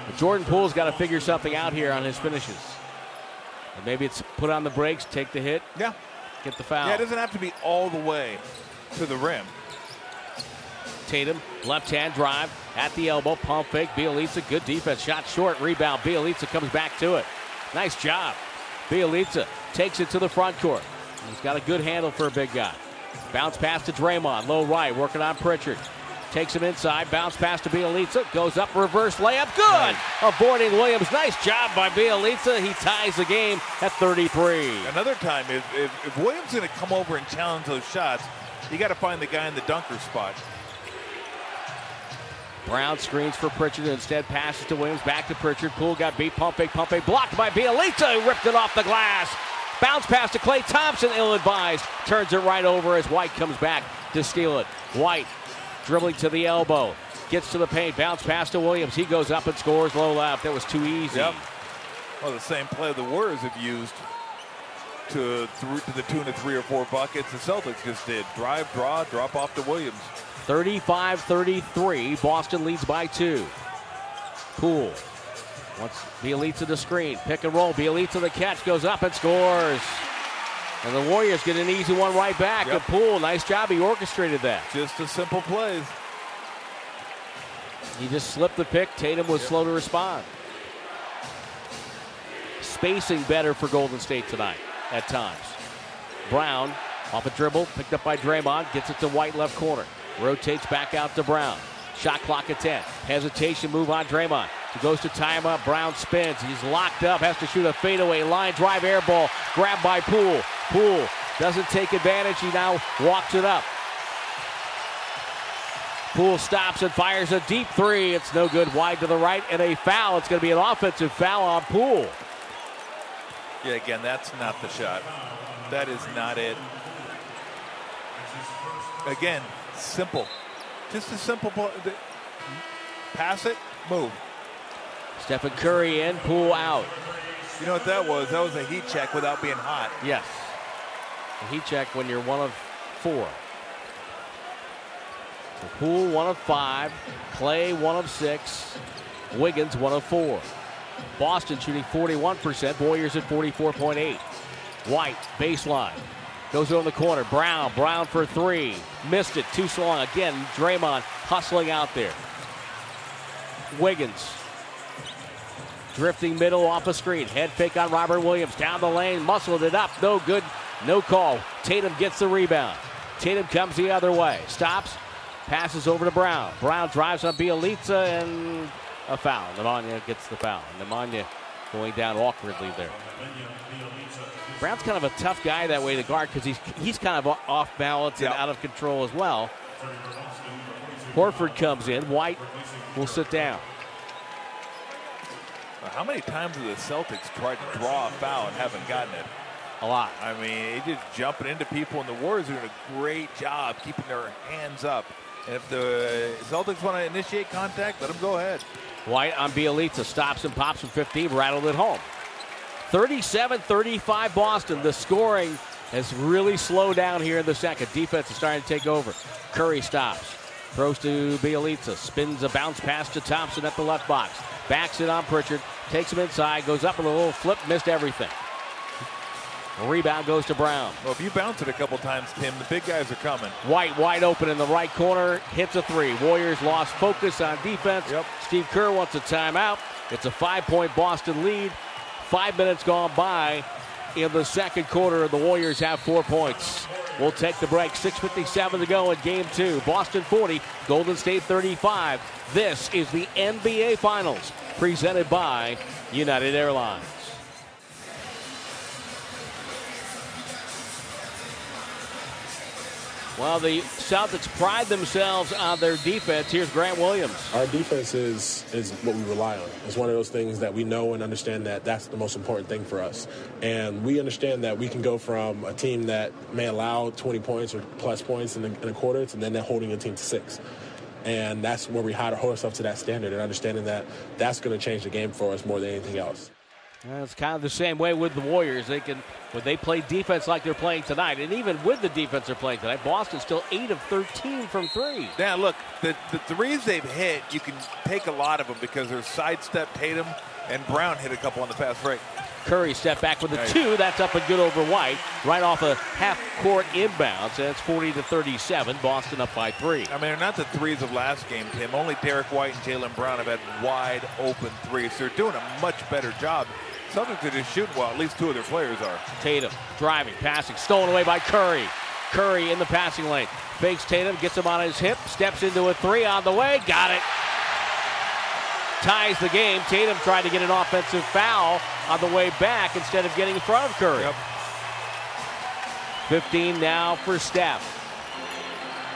But Jordan Poole's got to figure something out here on his finishes. And maybe it's put on the brakes, take the hit, get the foul. Yeah, it doesn't have to be all the way to the rim. Tatum, left-hand drive at the elbow, pump fake, Bjelica, good defense, shot short, rebound, Bjelica comes back to it. Nice job. Bjelica takes it to the front court. He's got a good handle for a big guy. Bounce pass to Draymond. Low right, working on Pritchard. Takes him inside. Bounce pass to Bjelica. Goes up, reverse layup. Good! Nice. Avoiding Williams. Nice job by Bjelica. He ties the game at 33. Another time, if Williams is going to come over and challenge those shots, you got to find the guy in the dunker spot. Brown screens for Pritchard, instead passes to Williams, back to Pritchard. Poole got beat, pump fake, blocked by Bjelica, who ripped it off the glass. Bounce pass to Klay Thompson, ill-advised, turns it right over as White comes back to steal it. White dribbling to the elbow, gets to the paint, bounce pass to Williams. He goes up and scores low left. That was too easy. Yep. Well, the same play the Warriors have used to the tune of 3 or 4 buckets. The Celtics just did. Drive, draw, drop off to Williams. 35-33. Boston leads by 2. Poole. Once Bjelica the screen. Pick and roll. Bjelica the catch. Goes up and scores. And the Warriors get an easy one right back. Yep. Poole, nice job. He orchestrated that. Just a simple play. He just slipped the pick. Tatum was slow to respond. Spacing better for Golden State tonight at times. Brown off a dribble. Picked up by Draymond. Gets it to White left corner. Rotates back out to Brown. Shot clock at 10. Hesitation move on Draymond. He goes to tie him up. Brown spins. He's locked up. Has to shoot a fadeaway line drive air ball. Grabbed by Poole. Poole doesn't take advantage. He now walks it up. Poole stops and fires a deep 3. It's no good. Wide to the right and a foul. It's going to be an offensive foul on Poole. Yeah, again, that's not the shot. That is not it. Again, simple. Just a simple pass it, move. Stephen Curry in, Poole out. You know what that was? That was a heat check without being hot. Yes. A heat check when you're 1 of 4. So Poole 1 of 5. Klay 1 of 6. Wiggins 1 of 4. Boston shooting 41%. Warriors at 44.8. White, baseline. Goes over the corner. Brown for 3. Missed it. Too strong. Again, Draymond hustling out there. Wiggins. Drifting middle off a screen. Head fake on Robert Williams. Down the lane. Muscled it up. No good. No call. Tatum gets the rebound. Tatum comes the other way. Stops. Passes over to Brown. Brown drives on Bjelica and a foul. Nemanja gets the foul. Nemanja going down awkwardly there. Brown's kind of a tough guy that way to guard because he's kind of off balance and out of control as well. Horford comes in. White will sit down. How many times have the Celtics tried to draw a foul and haven't gotten it? A lot. I mean, it's just jumping into people, and the Warriors are doing a great job keeping their hands up. And if the Celtics want to initiate contact, let them go ahead. White on Bjelica, stops and pops from 15, rattled it home. 37-35 Boston. The scoring has really slowed down here in the second. Defense is starting to take over. Curry stops. Throws to Bjelica. Spins a bounce pass to Thompson at the left box. Backs it on Pritchard. Takes him inside. Goes up with a little flip. Missed everything. The rebound goes to Brown. Well, if you bounce it a couple times, Tim, the big guys are coming. White wide open in the right corner. Hits a 3. Warriors lost focus on defense. Yep. Steve Kerr wants a timeout. It's a 5-point Boston lead. 5 minutes gone by in the second quarter. The Warriors have 4 points. We'll take the break. 6:57 to go in game 2. Boston 40, Golden State 35. This is the NBA Finals presented by United Airlines. Well, the Celtics pride themselves on their defense. Here's Grant Williams. Our defense is what we rely on. It's one of those things that we know and understand that that's the most important thing for us. And we understand that we can go from a team that may allow 20 points or plus points in a quarter to then they're holding a team to 6. And that's where we hold ourselves to that standard and understanding that that's going to change the game for us more than anything else. It's kind of the same way with the Warriors. When they play defense like they're playing tonight, and even with the defense they're playing tonight, Boston's still 8 of 13 from 3. Now, look, the threes they've hit, you can take a lot of them because they're sidestep. Tatum and Brown hit a couple on the fast break. Curry stepped back with a nice 2. That's up and good over White. Right off a half-court inbounds, and it's 40-37. Boston up by 3. I mean, they're not the threes of last game, Tim. Only Derek White and Jaylen Brown have had wide-open threes. They're doing a much better job. Celtics are just shooting well. At least 2 of their players are. Tatum driving, passing, stolen away by Curry. Curry in the passing lane. Fakes Tatum, gets him on his hip, steps into a 3 on the way. Got it. Ties the game. Tatum tried to get an offensive foul on the way back instead of getting in front of Curry. Yep. 15 now for Steph.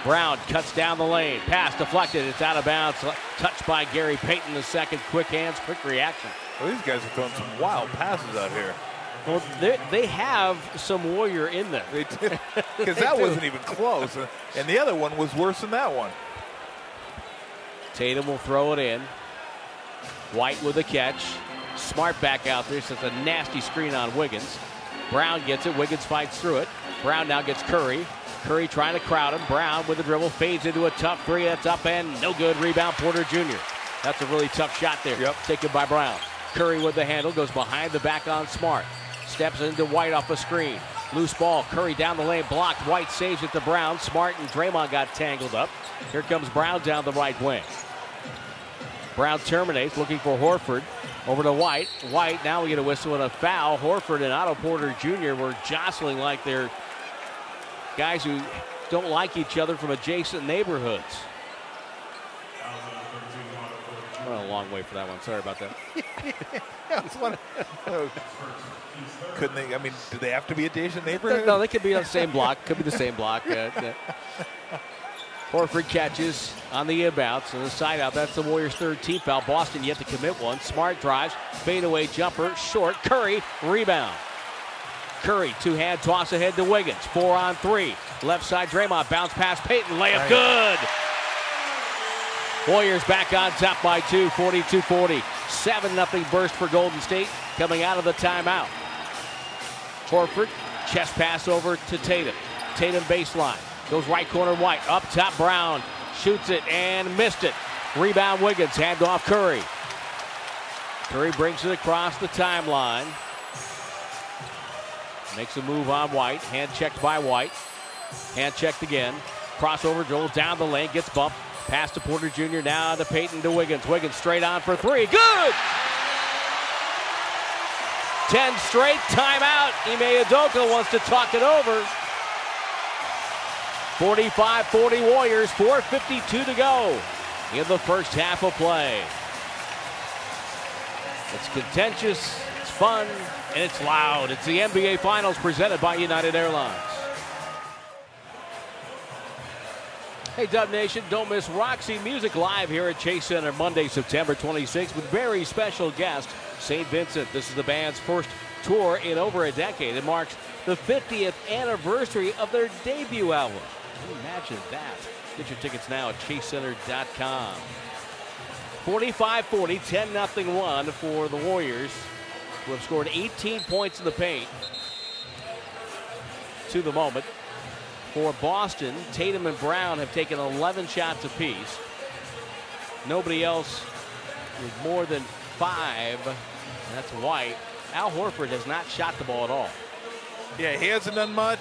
Brown cuts down the lane. Pass deflected. It's out of bounds. Touched by Gary Payton II. Quick hands, quick reaction. Well, these guys are throwing some wild passes out here. Well, they have some warrior in them. They did. Because that wasn't even close. And the other one was worse than that one. Tatum will throw it in. White with a catch. Smart back out there. Sets a nasty screen on Wiggins. Brown gets it. Wiggins fights through it. Brown now gets Curry. Curry trying to crowd him. Brown with the dribble fades into a tough three. That's up and no good. Rebound Porter Jr. That's a really tough shot there. Yep. Taken by Brown. Curry with the handle. Goes behind the back on Smart. Steps into White off a screen. Loose ball. Curry down the lane. Blocked. White saves it to Brown. Smart and Draymond got tangled up. Here comes Brown down the right wing. Brown terminates, looking for Horford. Over to White. White, now we get a whistle and a foul. Horford and Otto Porter Jr. were jostling like they're guys who don't like each other from adjacent neighborhoods. I went a long way for that one. Sorry about that. Couldn't they? I mean, do they have to be adjacent neighborhoods? No, they could be on the same block. Could be the same block. Horford catches on the inbounds and the side out. That's the Warriors' third team foul. Boston yet to commit one. Smart drives, fadeaway jumper, short. Curry, rebound. Curry, two-hand toss ahead to Wiggins. 4-on-3. Left side, Draymond. Bounce pass, Payton. Layup, good. Warriors back on top by two, 42-40. 7-0 burst for Golden State coming out of the timeout. Horford, chest pass over to Tatum. Tatum baseline. Goes right corner White. Up top Brown. Shoots it and missed it. Rebound Wiggins. Hand off Curry. Curry brings it across the timeline. Makes a move on White. Hand checked by White. Hand checked again. Crossover dribble down the lane. Gets bumped. Pass to Porter Jr. Now to Payton to Wiggins. Wiggins straight on for three. Good! 10 straight. Timeout. Ime Udoka wants to talk it over. 45-40 Warriors, 4:52 to go in the first half of play. It's contentious, it's fun, and it's loud. It's the NBA Finals presented by United Airlines. Hey, Dub Nation, don't miss Roxy Music Live here at Chase Center Monday, September 26th with very special guest, St. Vincent. This is the band's first tour in over a decade. It marks the 50th anniversary of their debut album. Imagine that. Get your tickets now at ChaseCenter.com. 45-40, 10-0-1 for the Warriors, who have scored 18 points in the paint to the moment. For Boston, Tatum and Brown have taken 11 shots apiece. Nobody else with more than 5. That's White. Al Horford has not shot the ball at all. Yeah, he hasn't done much.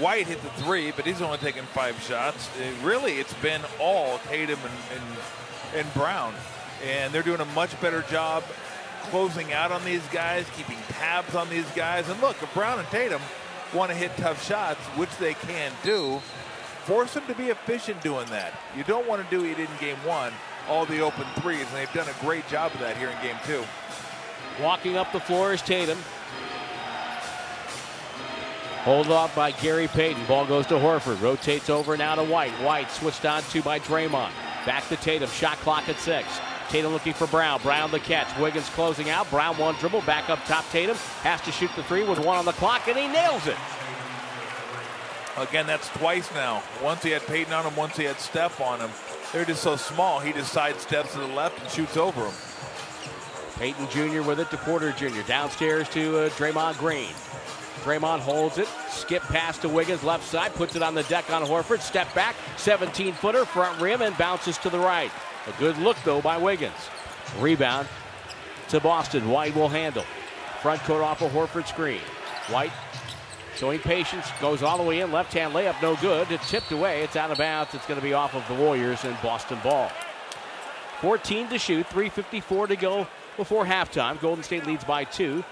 White hit the three, but he's only taken 5 shots. Really, it's been all Tatum and Brown. And they're doing a much better job closing out on these guys, keeping tabs on these guys. And look, if Brown and Tatum want to hit tough shots, which they can do, force them to be efficient doing that. You don't want to do it in game one, all the open threes, and they've done a great job of that here in game two. Walking up the floor is Tatum. Hold off by Gary Payton. Ball goes to Horford. Rotates over now to White. White switched on to by Draymond. Back to Tatum. Shot clock at 6. Tatum looking for Brown. Brown the catch. Wiggins closing out. Brown one dribble. Back up top Tatum. Has to shoot the three with 1 on the clock, and he nails it. Again, that's twice now. Once he had Payton on him, once he had Steph on him. They're just so small. He just sidesteps to the left and shoots over him. Payton Jr. with it to Porter Jr. Downstairs to Draymond Green. Draymond holds it, skip pass to Wiggins, left side, puts it on the deck on Horford, step back, 17-footer, front rim, and bounces to the right. A good look, though, by Wiggins. Rebound to Boston. White will handle. Front court off of Horford's screen. White showing patience, goes all the way in, left-hand layup, no good. It's tipped away, it's out of bounds, it's going to be off of the Warriors and Boston ball. 14 to shoot, 3:54 to go before halftime. Golden State leads by 2.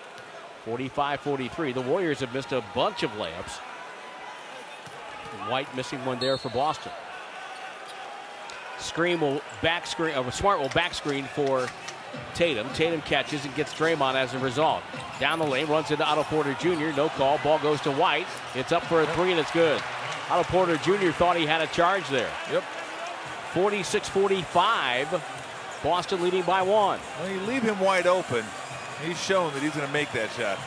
45-43. The Warriors have missed a bunch of layups. White missing one there for Boston. Smart will back screen for Tatum. Tatum catches and gets Draymond as a result. Down the lane, runs into Otto Porter Jr. No call. Ball goes to White. It's up for a three, and it's good. Otto Porter Jr. thought he had a charge there. Yep. 46-45. Boston leading by 1. Well, you leave him wide open. He's shown that he's going to make that shot.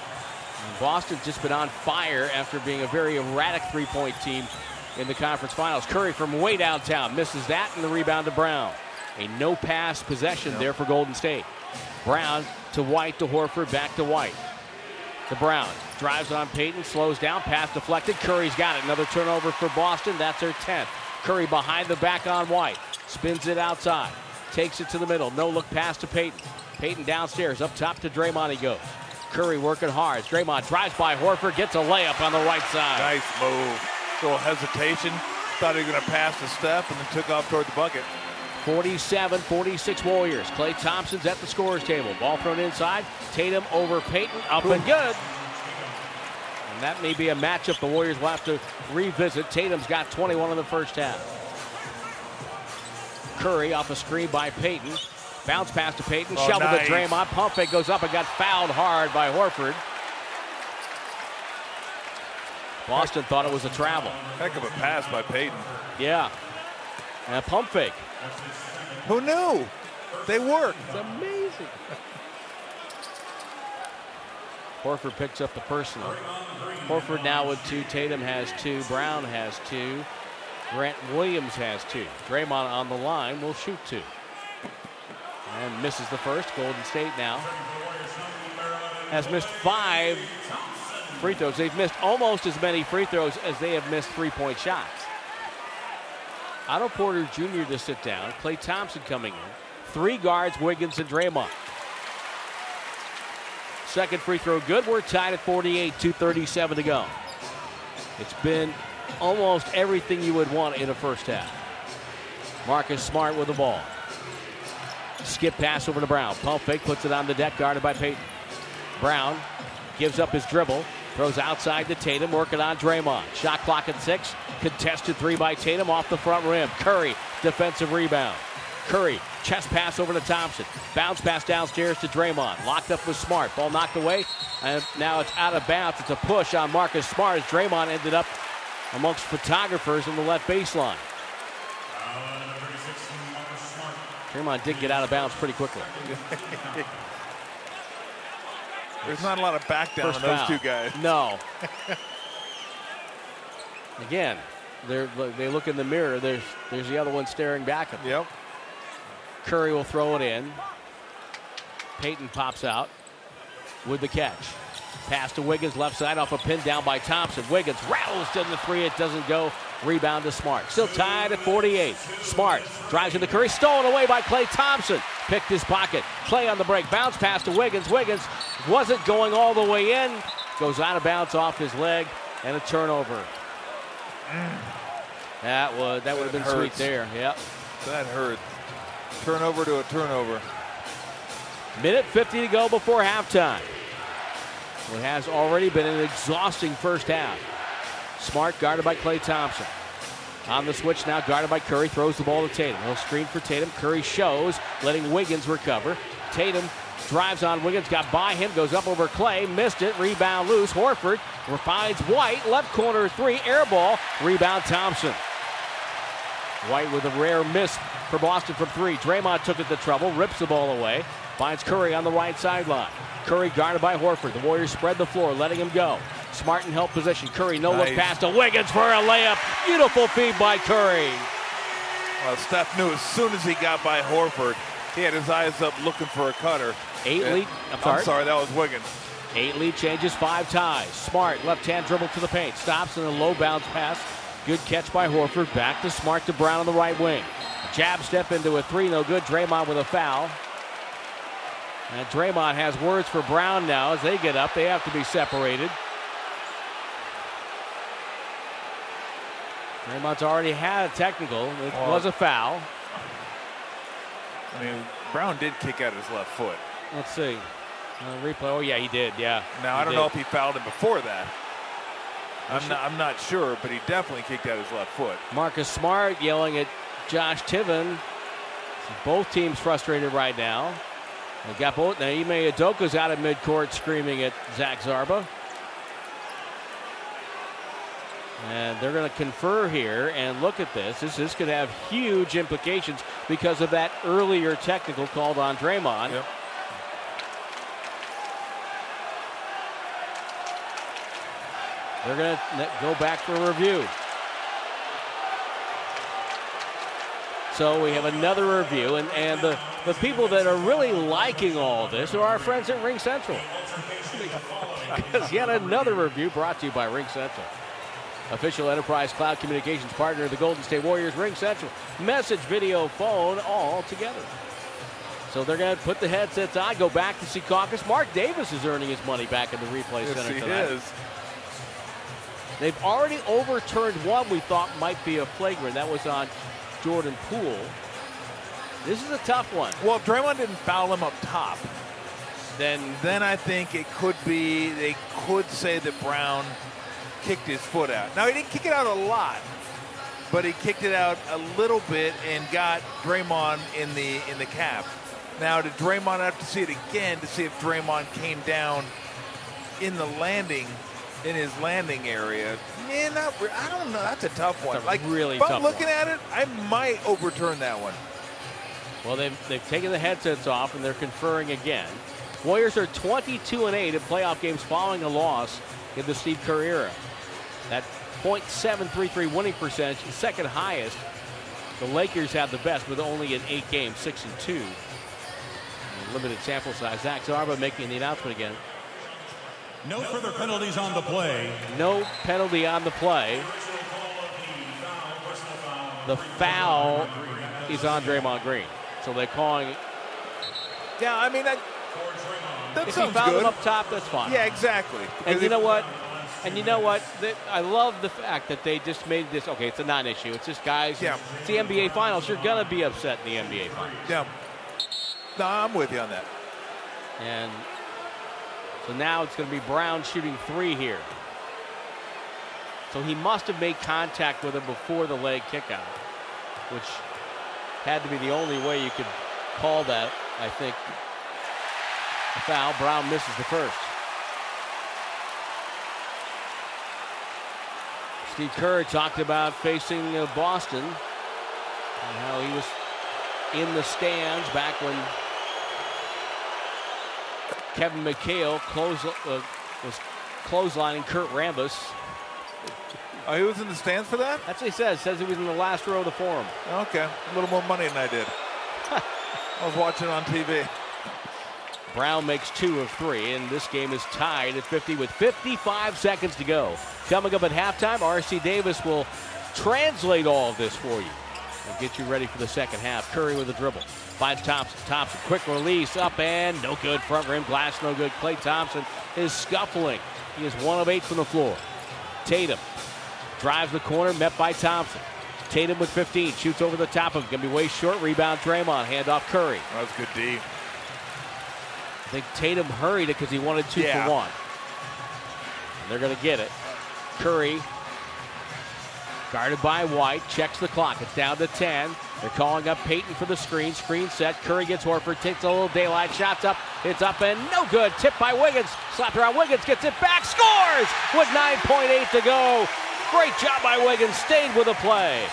Boston's just been on fire after being a very erratic three-point team in the conference finals. Curry from way downtown misses that, and the rebound to Brown. A no-pass possession there for Golden State. Brown to White to Horford, back to White. To Brown, drives on Payton, slows down, pass deflected. Curry's got it. Another turnover for Boston. That's their 10th. Curry behind the back on White. Spins it outside. Takes it to the middle. No-look pass to Payton. Payton downstairs. Up top to Draymond he goes. Curry working hard. Draymond drives by Horford. Gets a layup on the right side. Nice move. A little hesitation. Thought he was going to pass the step and then took off toward the bucket. 47-46 Warriors. Klay Thompson's at the scorer's table. Ball thrown inside. Tatum over Payton. Up and good. And that may be a matchup the Warriors will have to revisit. Tatum's got 21 in the first half. Curry off a screen by Payton. Bounce pass to Payton. Shovel to Draymond. Pump fake goes up and got fouled hard by Horford. Boston thought it was a travel. Heck of a pass by Payton. Yeah. And a pump fake. Who knew? They work. It's amazing. Horford picks up the personal. Horford now with 2. Tatum has 2. Brown has 2. Grant Williams has 2. Draymond on the line will shoot 2. And misses the first. Golden State now has missed 5 free throws. They've missed almost as many free throws as they have missed three-point shots. Otto Porter Jr. to sit down. Klay Thompson coming in. 3 guards, Wiggins and Draymond. Second free throw good. We're tied at 48, 2:37 to go. It's been almost everything you would want in a first half. Marcus Smart with the ball. Skip pass over to Brown. Pump fake, puts it on the deck, guarded by Payton. Brown gives up his dribble. Throws outside to Tatum, working on Draymond. Shot clock at 6. Contested 3 by Tatum off the front rim. Curry, defensive rebound. Curry, chest pass over to Thompson. Bounce pass downstairs to Draymond. Locked up with Smart. Ball knocked away, and now it's out of bounds. It's a push on Marcus Smart as Draymond ended up amongst photographers on the left baseline. Draymond did get out of bounds pretty quickly. There's not a lot of back down on those 2 guys. No. Again, they look in the mirror. There's the other one staring back at them. Yep. Curry will throw it in. Payton pops out with the catch. Pass to Wiggins, left side off a pin down by Thompson. Wiggins rattles in the 3. It doesn't go. Rebound to Smart. Still tied at 48. Smart drives into Curry. Stolen away by Klay Thompson. Picked his pocket. Klay on the break. Bounce pass to Wiggins. Wiggins wasn't going all the way in. Goes out of bounds off his leg. And a turnover. That would have been sweet there. Yep. That hurt. Turnover to a turnover. Minute 50 to go before halftime. It has already been an exhausting first half. Smart guarded by Klay Thompson. On the switch now, guarded by Curry, throws the ball to Tatum. He'll screen for Tatum. Curry shows, letting Wiggins recover. Tatum drives on Wiggins, got by him, goes up over Klay, missed it, rebound loose. Horford finds White, left corner 3, air ball, rebound Thompson. White with a rare miss for Boston from 3. Draymond took it to trouble, rips the ball away, finds Curry on the right sideline. Curry guarded by Horford. The Warriors spread the floor, letting him go. Smart in help position. Curry, no-look pass to Wiggins for a layup. Beautiful feed by Curry. Well, Steph knew as soon as he got by Horford, he had his eyes up looking for a cutter. 8 lead. I'm sorry, that was Wiggins. 8 lead changes, 5 ties. Smart, left-hand dribble to the paint. Stops in a low-bounce pass. Good catch by Horford. Back to Smart to Brown on the right wing. Jab step into a 3, no good. Draymond with a foul. And Draymond has words for Brown now as they get up. They have to be separated. Draymond's already had a technical. It was a foul. I mean, Brown did kick out his left foot. Let's see. Replay. Oh, yeah, he did, yeah. Now, I don't know if he fouled him before that. I'm not sure, but he definitely kicked out his left foot. Marcus Smart yelling at Josh Tiven. Both teams frustrated right now. They got both. Now, Ime Udoka's out of midcourt screaming at Zach Zarba. And they're going to confer here and look at this. This could have huge implications because of that earlier technical called on Draymond. Yep. They're going to go back for a review. So we have another review, and the people that are really liking all this are our friends at Ring Central. Because yet another review brought to you by Ring Central. Official Enterprise Cloud Communications partner of the Golden State Warriors, Ring Central. Message, video, phone, all together. So they're going to put the headsets on, go back to Secaucus. Mark Davis is earning his money back in the replay center tonight. Yes, he is. They've already overturned one we thought might be a flagrant. That was on Jordan Poole. This is a tough one. Well, if Draymond didn't foul him up top, then I think it could be, they could say that Brown kicked his foot out. Now, he didn't kick it out a lot, but he kicked it out a little bit and got Draymond in the calf. Now, did Draymond have to see it again to see if Draymond came down in the landing, in his landing area? Man, I don't know. That's a tough one. Like, really tough one. If I'm looking at it, I might overturn that one. Well, they've taken the headsets off, and they're conferring again. Warriors are 22-8 in playoff games following a loss in the Steve Kerr era. That .733 winning percentage, second highest. The Lakers have the best, with only in 8 games, 6-2. Limited sample size. Zach Zarba making the announcement again. No further penalties on the play. No penalty on the play. The foul is on Draymond Green. So they're calling it. Yeah, I mean, that if sounds you foul good. Him up top, that's fine. Yeah, exactly. And you know what? And you know what? I love the fact that they just made this. Okay, it's a non-issue. It's just guys. Yeah. It's the NBA Finals. You're going to be upset in the NBA Finals. Yeah. No, I'm with you on that. And so now it's going to be Brown shooting 3 here. So he must have made contact with him before the leg kickout, which had to be the only way you could call that, I think. A foul. Brown misses the first. Steve Kerr talked about facing Boston and how he was in the stands back when Kevin McHale was clotheslining Kurt Rambis. Oh, he was in the stands for that? That's what he says. Says he was in the last row of the forum. Okay. A little more money than I did. I was watching on TV. Brown makes 2 of 3, and this game is tied at 50 with 55 seconds to go. Coming up at halftime, R.C. Davis will translate all of this for you and get you ready for the second half. Curry with a dribble. Finds Thompson. Thompson, quick release, up and no good. Front rim, glass, no good. Klay Thompson is scuffling. He is 1 of 8 from the floor. Tatum drives the corner, met by Thompson. Tatum with 15, shoots over the top of him. Gonna be way short, rebound Draymond, handoff Curry. That was good D. I think Tatum hurried it because he wanted 2 for 1. And they're gonna get it. Curry, guarded by White, checks the clock. It's down to 10. They're calling up Payton for the screen. Screen set. Curry gets Horford, takes a little daylight. Shots up. It's up and no good. Tipped by Wiggins. Slapped around. Wiggins gets it back. Scores with 9.8 to go. Great job by Wiggins. Stayed with the play.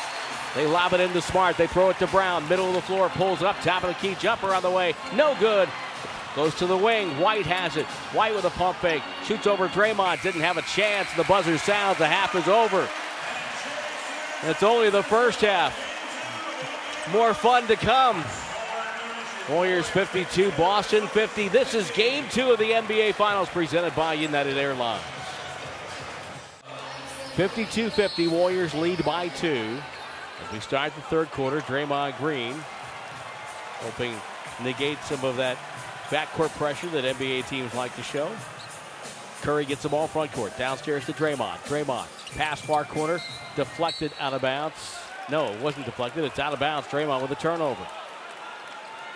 They lob it into Smart. They throw it to Brown. Middle of the floor. Pulls it up. Top of the key. Jumper on the way. No good. Goes to the wing. White has it. White with a pump fake. Shoots over Draymond. Didn't have a chance. The buzzer sounds. The half is over. It's only the first half. More fun to come. Warriors 52, Boston 50. This is game 2 of the NBA Finals presented by United Airlines. 52-50, Warriors lead by 2. As we start the third quarter, Draymond Green hoping to negate some of that backcourt pressure that NBA teams like to show. Curry gets the ball frontcourt. Downstairs to Draymond. Draymond, pass far corner, deflected out of bounds. No, it wasn't deflected. It's out of bounds. Draymond with a turnover.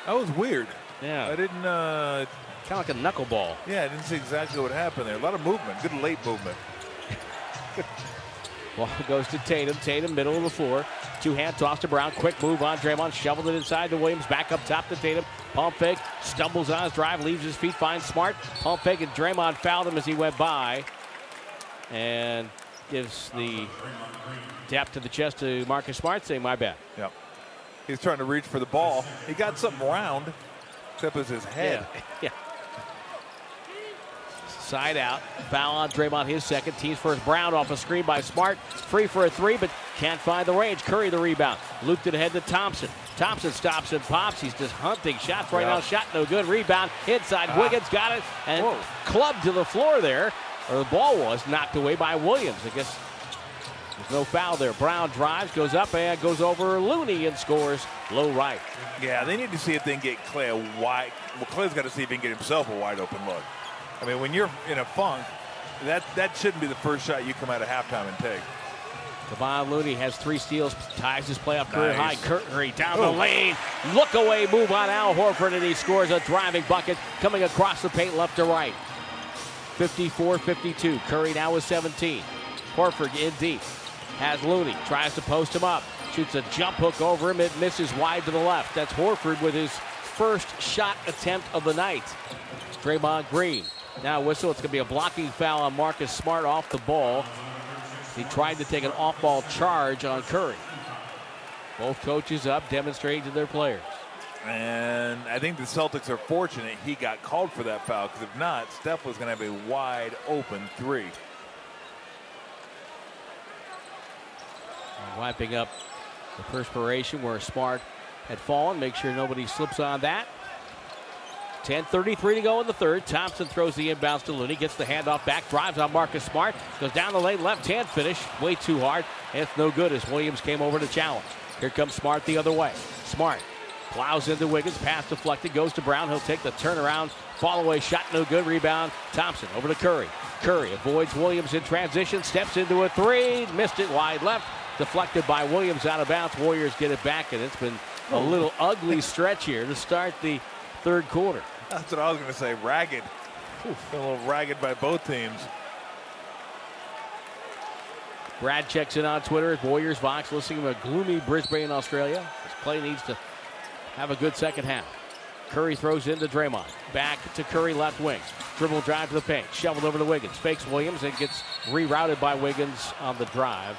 That was weird. Yeah. I didn't. Kind of like a knuckleball. Yeah, I didn't see exactly what happened there. A lot of movement. Good late movement. Ball goes to Tatum. Tatum, middle of the floor. Two-hand toss to Brown. Quick move on Draymond. Shoveled it inside to Williams. Back up top to Tatum. Pump fake. Stumbles on his drive. Leaves his feet. Finds Smart. Pump fake, and Draymond fouled him as he went by. And gives the tap to the chest to Marcus Smart, saying, my bad. Yep. He's trying to reach for the ball. He got something round, except it was his head. Yeah. Side out. Foul on Draymond, his second, team's first. Brown off a screen by Smart. Free for a 3, but Can't find the range. Curry the rebound. Looped it ahead to Thompson. Thompson stops and pops. He's just hunting shots right now. Shot no good. Rebound inside. Wiggins got it and clubbed to the floor there. Or the ball was knocked away by Williams. I guess there's no foul there. Brown drives, goes up and goes over Looney and scores low right. Yeah, they need to see if they can get Clay a wide. Well, Clay's got to see if he can get himself a wide open look. I mean, when you're in a funk, that shouldn't be the first shot you come out of halftime and take. Kevon Looney has 3 steals, ties his playoff career high. Curry down the lane, look away, move on Al Horford, and he scores a driving bucket coming across the paint left to right. 54-52. Curry now with 17. Horford in deep. Has Looney, tries to post him up, shoots a jump hook over him, it misses wide to the left. That's Horford with his first shot attempt of the night. Draymond Green. Now whistle, it's going to be a blocking foul on Marcus Smart off the ball. He tried to take an off-ball charge on Curry. Both coaches up, demonstrating to their players. And I think the Celtics are fortunate he got called for that foul, because if not, Steph was going to have a wide-open 3. And wiping up the perspiration where Smart had fallen. Make sure nobody slips on that. 10:33 to go in the third. Thompson throws the inbounds to Looney, gets the handoff back, drives on Marcus Smart, goes down the lane, left hand finish, way too hard. It's no good as Williams came over to challenge. Here comes Smart the other way. Smart plows into Wiggins, pass deflected, goes to Brown. He'll take the turnaround, fall away shot, no good, rebound. Thompson over to Curry. Curry avoids Williams in transition, steps into a 3, missed it wide left, deflected by Williams out of bounds. Warriors get it back, and it's been a little ugly stretch here to start the third quarter. That's what I was going to say, ragged. A little ragged by both teams. Brad checks in on Twitter at Warriors Vox, listening to a gloomy Brisbane, Australia. This play needs to have a good second half. Curry throws into Draymond. Back to Curry, left wing. Dribble drive to the paint. Shoveled over to Wiggins. Fakes Williams and gets rerouted by Wiggins on the drive.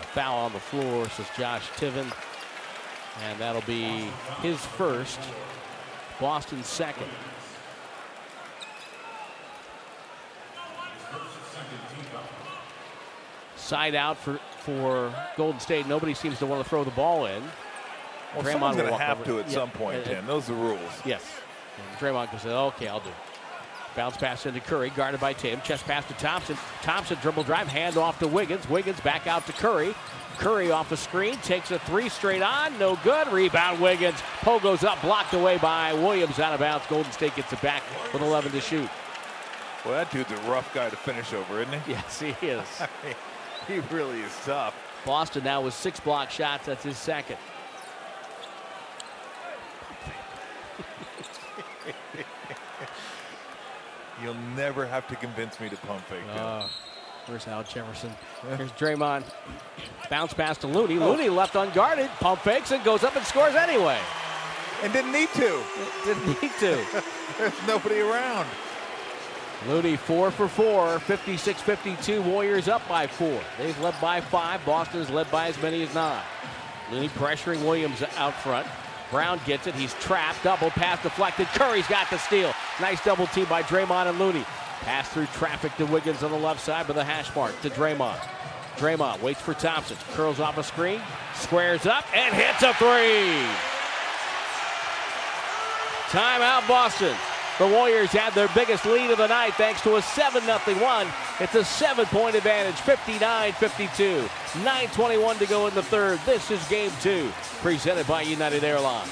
A foul on the floor, says Josh Tiven. And that'll be his first. Boston second. Side out for Golden State. Nobody seems to want to throw the ball in. Well, someone's going to have to at some point, Tim. Those are the rules. Yes. And Draymond goes, okay, I'll do it. Bounce pass into Curry, guarded by Tatum. Chest pass to Thompson. Thompson dribble drive, hand off to Wiggins. Wiggins back out to Curry. Curry off a screen, takes a 3 straight on, no good. Rebound Wiggins. Poe goes up, blocked away by Williams, out of bounds. Golden State gets it back with 11 to shoot. Well, that dude's a rough guy to finish over, isn't he? Yes, he is. I mean, he really is tough. Boston now with 6 block shots. That's his second. You'll never have to convince me to pump fake. Where's Al Jefferson? Here's Draymond. Bounce pass to Looney. Looney left unguarded. Pump fakes and goes up and scores anyway. And didn't need to. Didn't need to. There's nobody around. Looney 4 for 4. 56-52. Warriors up by 4. They've led by 5. Boston's led by as many as 9. Looney pressuring Williams out front. Brown gets it. He's trapped. Double pass deflected. Curry's got the steal. Nice double team by Draymond and Looney. Pass through traffic to Wiggins on the left side with a hash mark to Draymond. Draymond waits for Thompson. Curls off a screen. Squares up and hits a 3. Timeout Boston. The Warriors had their biggest lead of the night thanks to a 7-0 run. It's a 7-point advantage, 59-52. 9:21 to go in the third. This is Game 2, presented by United Airlines.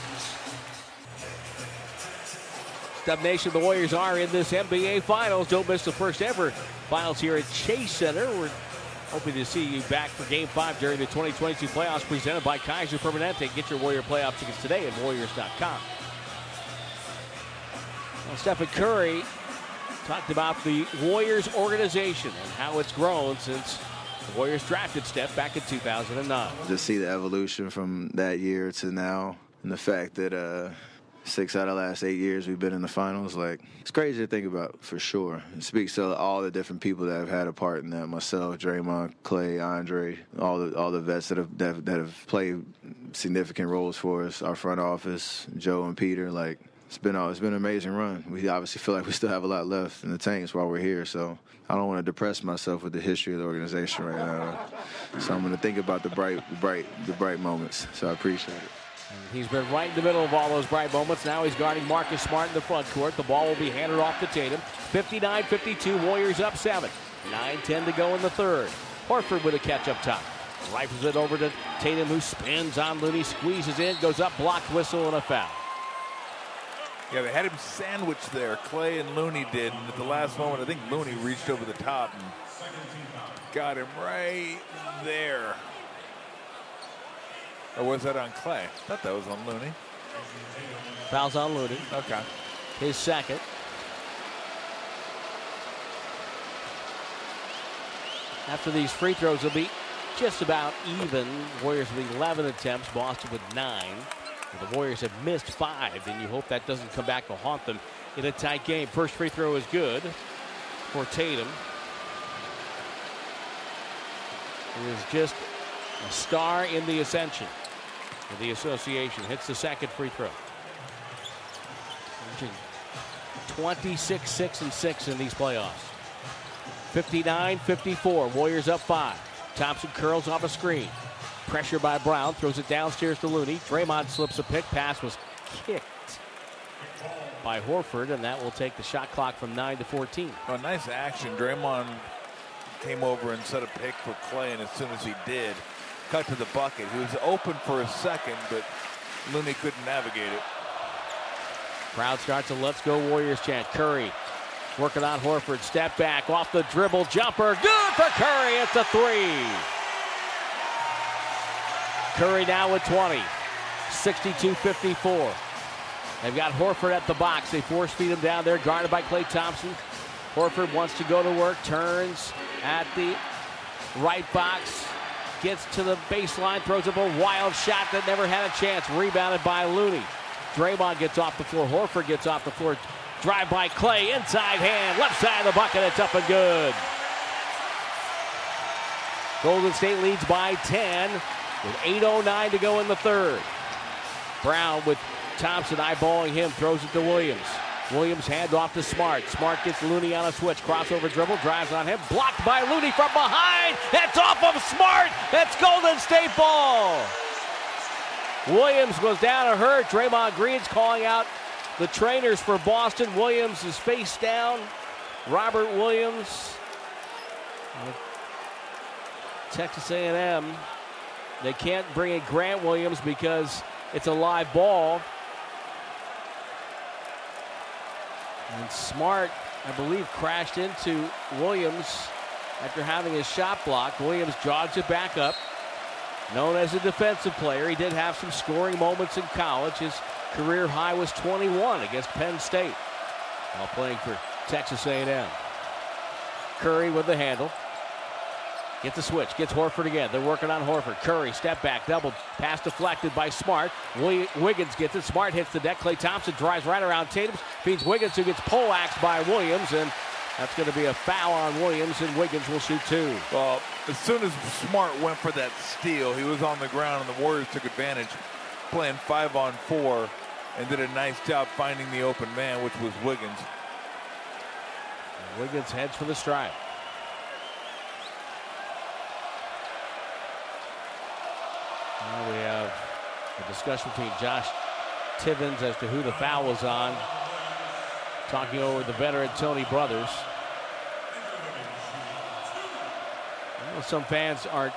Dub Nation, the Warriors are in this NBA Finals. Don't miss the first ever Finals here at Chase Center. We're hoping to see you back for Game 5 during the 2022 playoffs, presented by Kaiser Permanente. Get your Warrior playoff tickets today at warriors.com. Well, Stephen Curry talked about the Warriors organization and how it's grown since the Warriors drafted Steph back in 2009. To see the evolution from that year to now, and the fact that 6 out of the last 8 years we've been in the finals, like, it's crazy to think about, for sure. It speaks to all the different people that have had a part in that, myself, Draymond, Clay, Andre, all the vets that have played significant roles for us, our front office, Joe and Peter. Like, It's been an amazing run. We obviously feel like we still have a lot left in the tanks while we're here, so I don't want to depress myself with the history of the organization right now. So I'm going to think about the bright moments. So I appreciate it. He's been right in the middle of all those bright moments. Now he's guarding Marcus Smart in the front court. The ball will be handed off to Tatum. 59-52, Warriors up 7. 9-10 to go in the third. Horford with a catch up top. Rifles it over to Tatum, who spins on Looney, squeezes in, goes up, blocked, whistle, and a foul. Yeah, they had him sandwiched there. Klay and Looney did. And at the last moment, I think Looney reached over the top and got him right there. Or was that on Klay? I thought that was on Looney. Foul's on Looney. Okay. His second. After these free throws will be just about even. Warriors with 11 attempts. Boston with 9. The Warriors have missed 5, and you hope that doesn't come back to haunt them in a tight game. First free throw is good for Tatum. He is just a star in the ascension. And the association hits the second free throw. 26, 6, and 6 in these playoffs. 59-54. Warriors up 5. Thompson curls off a screen. Pressure by Brown, throws it downstairs to Looney. Draymond slips a pick, pass was kicked by Horford, and that will take the shot clock from 9 to 14. Oh, nice action. Draymond came over and set a pick for Klay, and as soon as he did, cut to the bucket. He was open for a second, but Looney couldn't navigate it. Crowd starts a "Let's Go Warriors" chant. Curry working on Horford, step back, off the dribble, jumper, good for Curry, it's a three. Curry now with 20, 62-54. They've got Horford at the box. They force feed him down there, guarded by Klay Thompson. Horford wants to go to work, turns at the right box, gets to the baseline, throws up a wild shot that never had a chance, rebounded by Looney. Draymond gets off the floor, Horford gets off the floor, drive by Klay, inside hand, left side of the bucket, it's up and good. Golden State leads by 10. With 8:09 to go in the third. Brown with Thompson eyeballing him, throws it to Williams. Williams handoff to Smart. Smart gets Looney on a switch. Crossover dribble, drives on him, blocked by Looney from behind. That's off of Smart. That's Golden State ball. Williams goes down to hurt. Draymond Green's calling out the trainers for Boston. Williams is face down. Robert Williams, Texas A&M. They can't bring in Grant Williams because it's a live ball. And Smart, I believe, crashed into Williams after having his shot blocked. Williams jogs it back up. Known as a defensive player, he did have some scoring moments in college. His career high was 21 against Penn State while playing for Texas A&M. Curry with the handle. Gets the switch, gets Horford again. They're working on Horford. Curry, step back, double pass deflected by Smart. Wiggins gets it. Smart hits the deck. Klay Thompson drives right around Tatum. Feeds Wiggins, who gets poleaxed by Williams. And that's going to be a foul on Williams, and Wiggins will shoot two. Well, as soon as Smart went for that steal, he was on the ground, and the Warriors took advantage, playing 5-on-4, and did a nice job finding the open man, which was Wiggins. And Wiggins heads for the stripe. Now we have a discussion between Josh Tiven as to who the foul was on. Talking over the veteran Tony Brothers. I know some fans aren't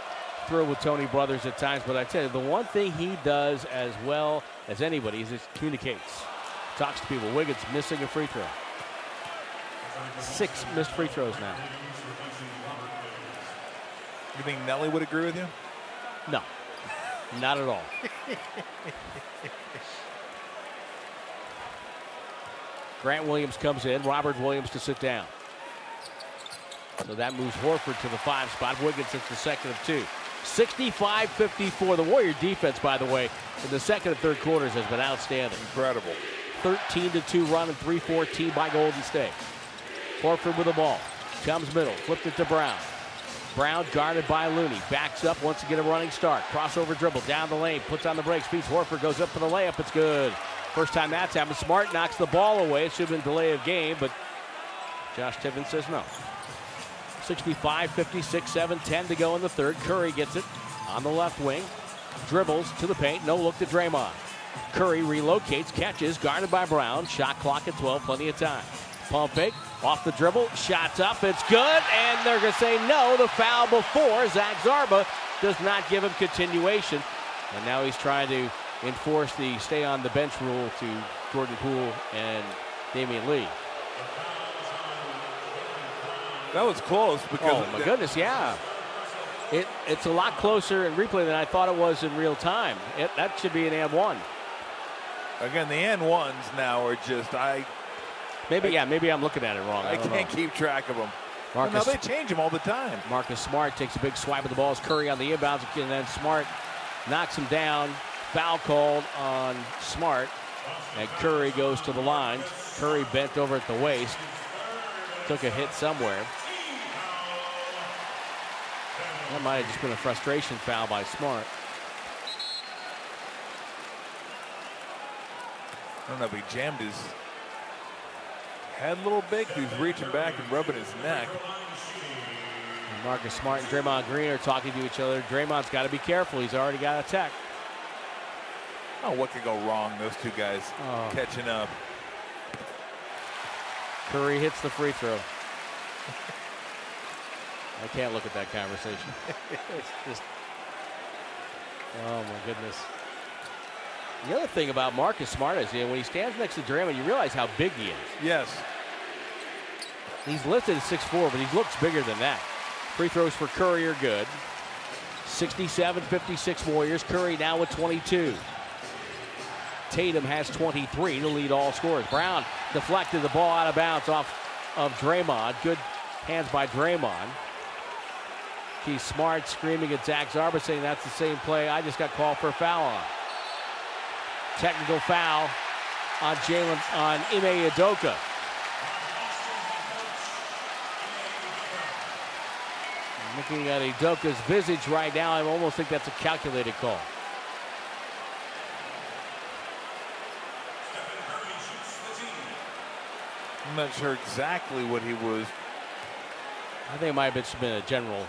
thrilled with Tony Brothers at times, but I tell you, the one thing he does as well as anybody is he communicates. Talks to people. Wiggins missing a free throw. 6 missed free throws now. You think Nelly would agree with you? No. Not at all. Grant Williams comes in. Robert Williams to sit down. So that moves Horford to the 5 spot. Wiggins hits the second of 2. 65-54. The Warrior defense, by the way, in the second and third quarters has been outstanding. Incredible. 13-2 run and 3-14 by Golden State. Horford with the ball. Comes middle. Flipped it to Brown. Brown guarded by Looney, backs up, wants to get a running start. Crossover dribble, down the lane, puts on the brakes, beats Horford, goes up for the layup, it's good. First time that's happened. Smart knocks the ball away. It should have been delay of game, but Josh Tiven says no. 65, 56, 7, 10 to go in the third. Curry gets it on the left wing. Dribbles to the paint. No look to Draymond. Curry relocates, catches, guarded by Brown. Shot clock at 12, plenty of time. Pump fake, off the dribble, shots up, it's good, and they're going to say no, the foul before. Zach Zarba does not give him continuation, and now he's trying to enforce the stay on the bench rule to Jordan Poole and Damian Lee. That was close. Because oh, my goodness, yeah. It's a lot closer in replay than I thought it was in real time. That should be an and one. Again, the and ones now are just, maybe I'm looking at it wrong. I can't keep track of them. Marcus, they change them all the time. Marcus Smart takes a big swipe at the ball. Curry on the inbounds, and then Smart knocks him down. Foul called on Smart, and Curry goes to the line. Curry bent over at the waist, took a hit somewhere. That might have just been a frustration foul by Smart. I don't know if he jammed his head a little bit. He's reaching back and rubbing his neck. And Marcus Smart and Draymond Green are talking to each other. Draymond's got to be careful. He's already got a tech. Oh, what could go wrong? Those two guys catching up. Curry hits the free throw. I can't look at that conversation. It's just, oh my goodness. The other thing about Marcus Smart is, when he stands next to Draymond, you realize how big he is. Yes. He's listed as 6'4", but he looks bigger than that. Free throws for Curry are good. 67-56 Warriors. Curry now with 22. Tatum has 23 to lead all scorers. Brown deflected the ball out of bounds off of Draymond. Good hands by Draymond. He's Smart screaming at Zach Zarba, saying that's the same play I just got called for a foul on. Technical foul on Ime Udoka. Looking at Udoka's visage right now, I almost think that's a calculated call. I'm not sure exactly what he was. I think it might have been a general.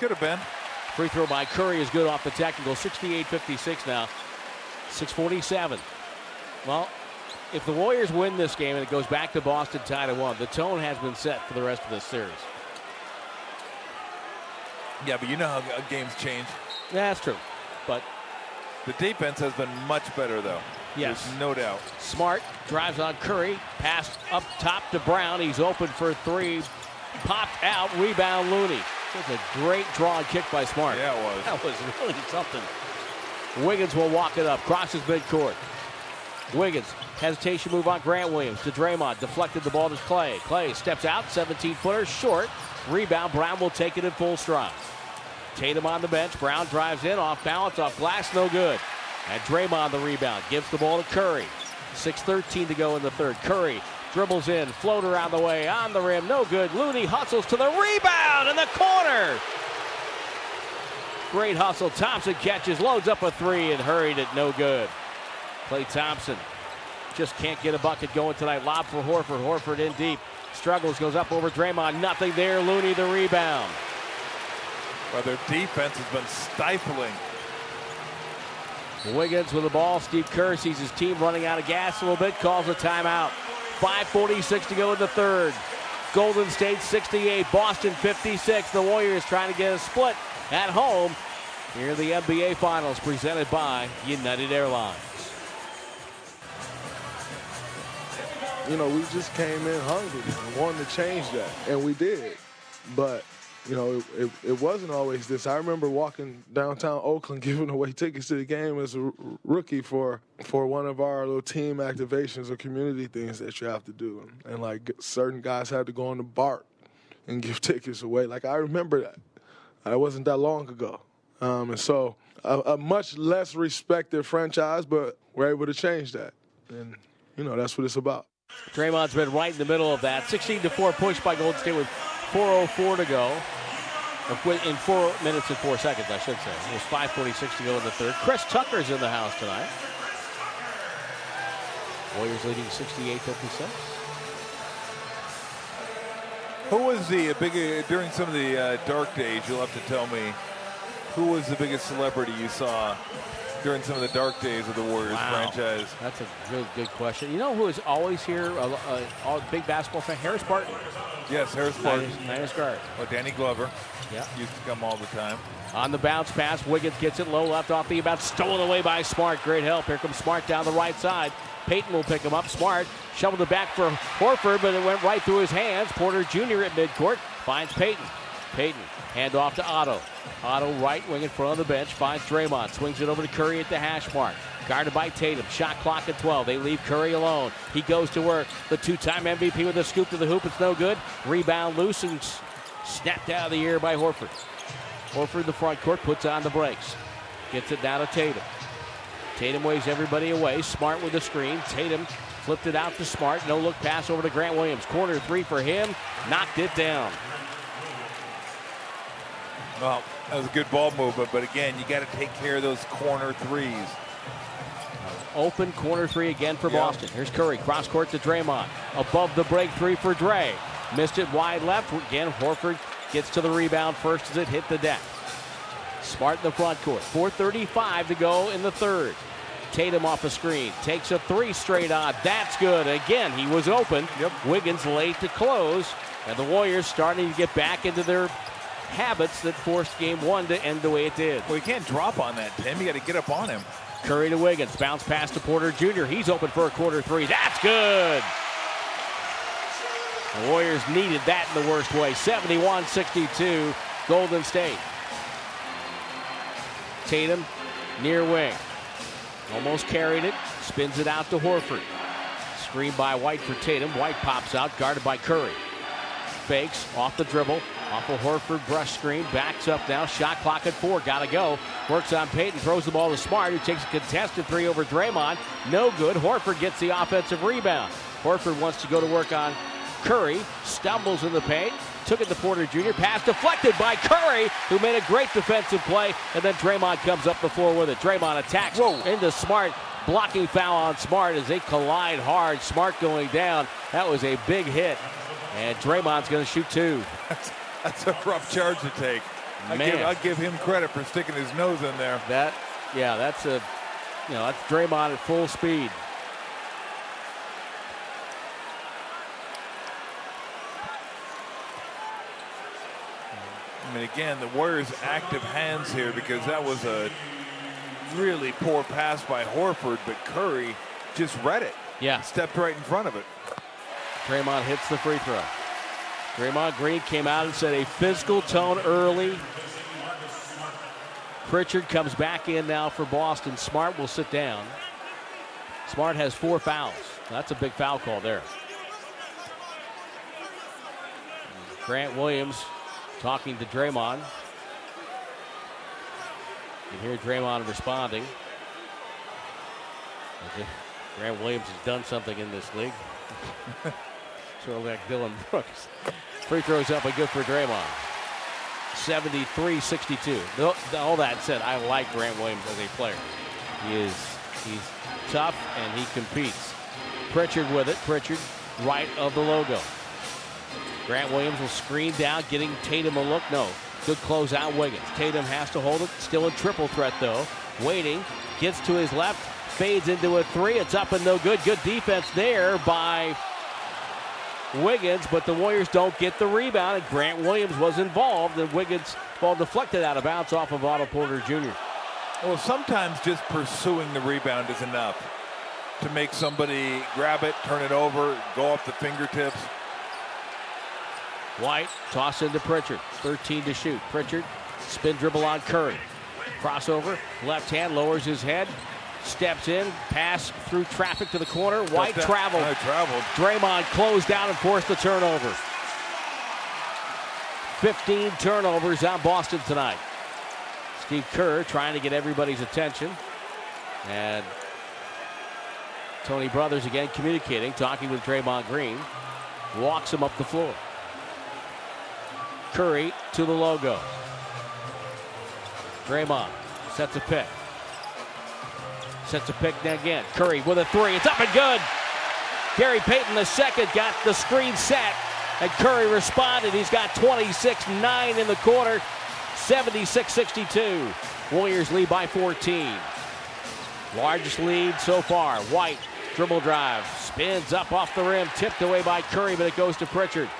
Could have been. Free throw by Curry is good off the technical. 68-56 now. 6:47. Well, if the Warriors win this game and it goes back to Boston tied at 1, the tone has been set for the rest of this series. Yeah, but you know how games change. Yeah, that's true. But the defense has been much better, though. Yes. There's no doubt. Smart drives on Curry. Pass up top to Brown. He's open for three. Popped out. Rebound Looney. That's a great draw and kick by Smart. Yeah, it was. That was really something. Wiggins will walk it up. Crosses midcourt. Wiggins. Hesitation move on Grant Williams to Draymond. Deflected the ball to Klay. Klay steps out. 17-footer. Short. Rebound. Brown will take it in full stride. Tatum on the bench. Brown drives in. Off balance. Off glass. No good. And Draymond the rebound. Gives the ball to Curry. 6:13 to go in the third. Curry dribbles in, floater out of the way, on the rim, no good. Looney hustles to the rebound in the corner. Great hustle. Thompson catches, loads up a three and hurried it, no good. Klay Thompson just can't get a bucket going tonight. Lob for Horford. Horford in deep. Struggles, goes up over Draymond. Nothing there. Looney the rebound. Well, their defense has been stifling. Wiggins with the ball. Steve Kerr sees his team running out of gas a little bit, calls a timeout. 5:46 to go in the third. Golden State 68, Boston 56. The Warriors trying to get a split at home. Here are the NBA Finals presented by United Airlines. You know, we just came in hungry and wanted to change that, and we did. But, you know, it wasn't always this. I remember walking downtown Oakland giving away tickets to the game as a rookie for one of our little team activations or community things that you have to do. And, like, certain guys had to go on the BART and give tickets away. Like, I remember that. It wasn't that long ago. And so a much less respected franchise, but we're able to change that. And, you know, that's what it's about. Draymond's been right in the middle of that. 16-4 push by Golden State with 4:04 to go. In 4 minutes and 4 seconds, I should say. It was 5:46 to go in the third. Chris Tucker's in the house tonight. Warriors leading 68-56. Who was the big, during some of the dark days, you'll have to tell me, who was the biggest celebrity you saw during some of the dark days of the Warriors franchise? That's a really good question. You know who is always here, a big basketball fan? Harris Barton. Yes, Harris Barton. Nice guard. Or Danny Glover. Yeah. Used to come all the time. On the bounce pass, Wiggins gets it low, left off the about, stolen away by Smart. Great help. Here comes Smart down the right side. Payton will pick him up. Smart shoveled it back for Horford, but it went right through his hands. Porter Jr. at midcourt finds Payton. Payton hand off to Otto. Otto right wing in front of the bench finds Draymond. Swings it over to Curry at the hash mark. Guarded by Tatum. Shot clock at 12. They leave Curry alone. He goes to work. The two-time MVP with a scoop to the hoop. It's no good. Rebound loose and snapped out of the air by Horford. Horford the front court puts on the brakes. Gets it down to Tatum. Tatum waves everybody away. Smart with the screen. Tatum flipped it out to Smart. No look pass over to Grant Williams. Corner three for him. Knocked it down. Well, that was a good ball movement, but again, you got to take care of those corner threes. Open corner three again for Boston. Here's Curry. Cross court to Draymond. Above the break three for Dre. Missed it wide left. Again, Horford gets to the rebound first as it hit the deck. Smart in the front court. 4:35 to go in the third. Tatum off the screen. Takes a three straight on. That's good. Again, he was open. Yep. Wiggins late to close. And the Warriors starting to get back into their habits that forced game one to end the way it did. Well, you can't drop on that, Tim. You got to get up on him. Curry to Wiggins. Bounce pass to Porter Jr. He's open for a quarter three. That's good. The Warriors needed that in the worst way. 71-62, Golden State. Tatum near wing. Almost carried it. Spins it out to Horford. Screen by White for Tatum. White pops out. Guarded by Curry. Fakes off the dribble. Off a Horford brush screen. Backs up now. Shot clock at four. Gotta go. Works on Payton. Throws the ball to Smart, who takes a contested three over Draymond. No good. Horford gets the offensive rebound. Horford wants to go to work on Curry. Stumbles in the paint. Took it to Porter Jr. Pass deflected by Curry, who made a great defensive play, and then Draymond comes up the floor with it. Draymond attacks into Smart. Blocking foul on Smart as they collide hard. Smart going down. That was a big hit, and Draymond's going to shoot two. That's a rough charge to take. I'll give him credit for sticking his nose in there. That's Draymond at full speed. I mean, again, the Warriors' active hands here, because that was a really poor pass by Horford, but Curry just read it. Yeah. Stepped right in front of it. Draymond hits the free throw. Draymond Green came out and set a physical tone early. Pritchard comes back in now for Boston. Smart will sit down. Smart has four fouls. That's a big foul call there. Grant Williams talking to Draymond. You can hear Draymond responding. Grant Williams has done something in this league. Sort of like Dylan Brooks. Free throws up and good for Draymond. 73-62. All that said, I like Grant Williams as a player. He's tough and he competes. Pritchard with it. Pritchard right of the logo. Grant Williams will screen down, getting Tatum a look. No. Good close out Wiggins. Tatum has to hold it. Still a triple threat, though. Waiting. Gets to his left. Fades into a three. It's up and no good. Good defense there by Wiggins, but the Warriors don't get the rebound, and Grant Williams was involved, and Wiggins' ball deflected out of bounds off of Otto Porter Jr. Well, sometimes just pursuing the rebound is enough to make somebody grab it, turn it over, go off the fingertips. White toss into Pritchard. 13 to shoot. Pritchard spin dribble on Curry. Crossover. Left hand lowers his head. Steps in. Pass through traffic to the corner. White traveled. Draymond closed down and forced the turnover. 15 turnovers on Boston tonight. Steve Kerr trying to get everybody's attention. And Tony Brothers again communicating, talking with Draymond Green. Walks him up the floor. Curry to the logo. Draymond sets a pick. Sets a pick again. Curry with a three. It's up and good. Gary Payton II got the screen set, and Curry responded. He's got 26-9 in the quarter, 76-62. Warriors lead by 14. Largest lead so far. White, dribble drive, spins up off the rim, tipped away by Curry, but it goes to Pritchard.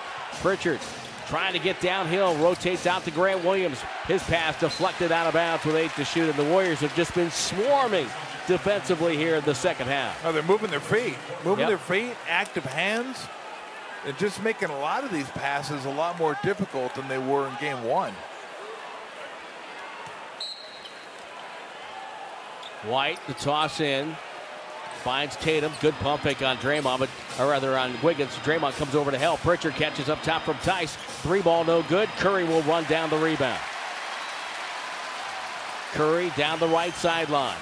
Pritchard trying to get downhill, rotates out to Grant Williams. His pass deflected out of bounds with 8 to shoot, and the Warriors have just been swarming defensively here in the second half. Oh, they're moving their feet. Moving their feet, active hands. They're just making a lot of these passes a lot more difficult than they were in game one. White, the toss in, finds Tatum. Good pump fake on Draymond, or rather on Wiggins. Draymond comes over to help. Pritchard catches up top from Theis. Three ball, no good. Curry will run down the rebound. Curry down the right sideline.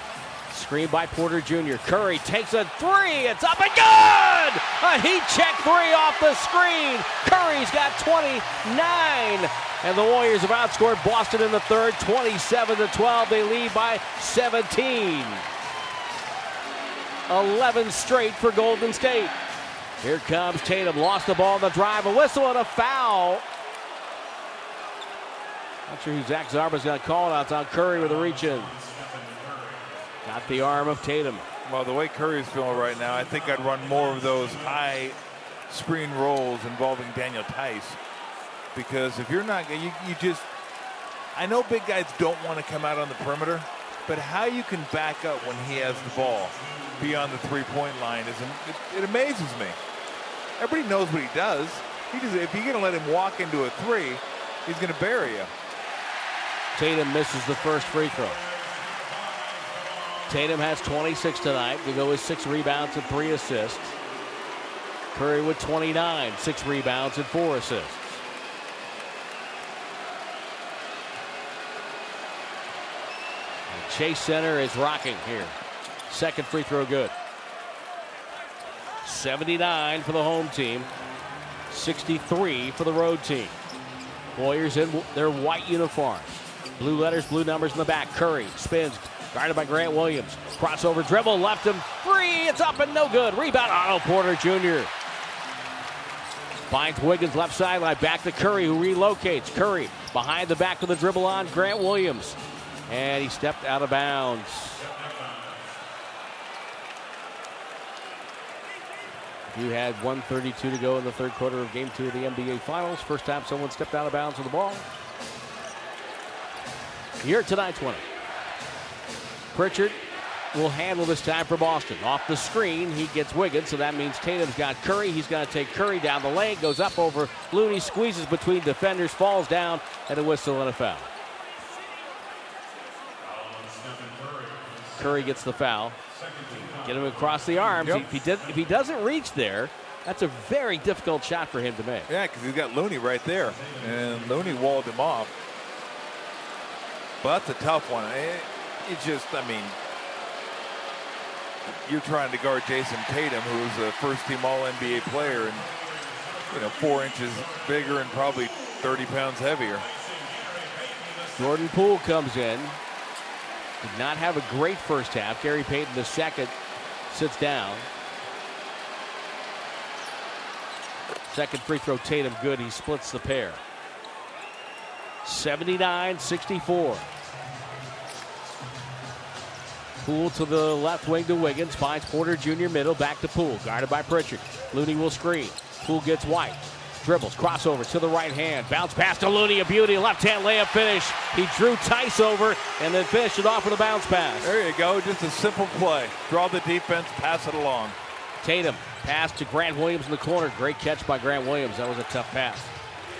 Screen by Porter Jr. Curry takes a three. It's up and good! A heat check three off the screen. Curry's got 29. And the Warriors have outscored Boston in the third, 27-12. They lead by 17. 11 straight for Golden State. Here comes Tatum. Lost the ball on the drive. A whistle and a foul. Not sure who Zach Zarba's going to call it out. It's on Curry with a reach-in. Got the arm of Tatum. Well, the way Curry's feeling right now, I think I'd run more of those high screen rolls involving Daniel Theis. Because if you're not, I know big guys don't want to come out on the perimeter, but how you can back up when he has the ball beyond the three-point line is, it amazes me. Everybody knows what he does. If you're going to let him walk into a three, he's going to bury you. Tatum misses the first free throw. Tatum has 26 tonight. To go with 6 rebounds and 3 assists. Curry with 29, 6 rebounds and 4 assists. And Chase Center is rocking here. Second free throw good. 79 for the home team. 63 for the road team. Warriors in their white uniforms. Blue letters, blue numbers in the back. Curry spins. Guarded by Grant Williams. Crossover dribble, left him free. It's up and no good. Rebound, Otto Porter Jr. Finds Wiggins left sideline. Back to Curry, who relocates. Curry behind the back with a dribble on Grant Williams. And he stepped out of bounds. You had 1:32 to go in the third quarter of game 2 of the NBA Finals. First time someone stepped out of bounds with the ball. Here tonight's winner. Pritchard will handle this time for Boston. Off the screen, he gets Wiggins, so that means Tatum's got Curry. He's going to take Curry down the lane, goes up over Looney, squeezes between defenders, falls down, and a whistle and a foul. Curry gets the foul. Get him across the arms. Yep. If he doesn't reach there, that's a very difficult shot for him to make. Yeah, because he's got Looney right there, and Looney walled him off. But that's a tough one. It's just, I mean, you're trying to guard Jason Tatum, who's a first-team All-NBA player, and 4 inches bigger and probably 30 pounds heavier. Jordan Poole comes in. Did not have a great first half. Gary Payton II sits down. Second free throw, Tatum good. He splits the pair. 79-64. Poole to the left wing to Wiggins. Finds Porter Jr. middle. Back to Poole. Guarded by Pritchard. Looney will screen. Poole gets White. Dribbles. Crossover to the right hand. Bounce pass to Looney. A beauty. Left hand layup finish. He drew Theis over and then finished it off with a bounce pass. There you go. Just a simple play. Draw the defense. Pass it along. Tatum. Pass to Grant Williams in the corner. Great catch by Grant Williams. That was a tough pass.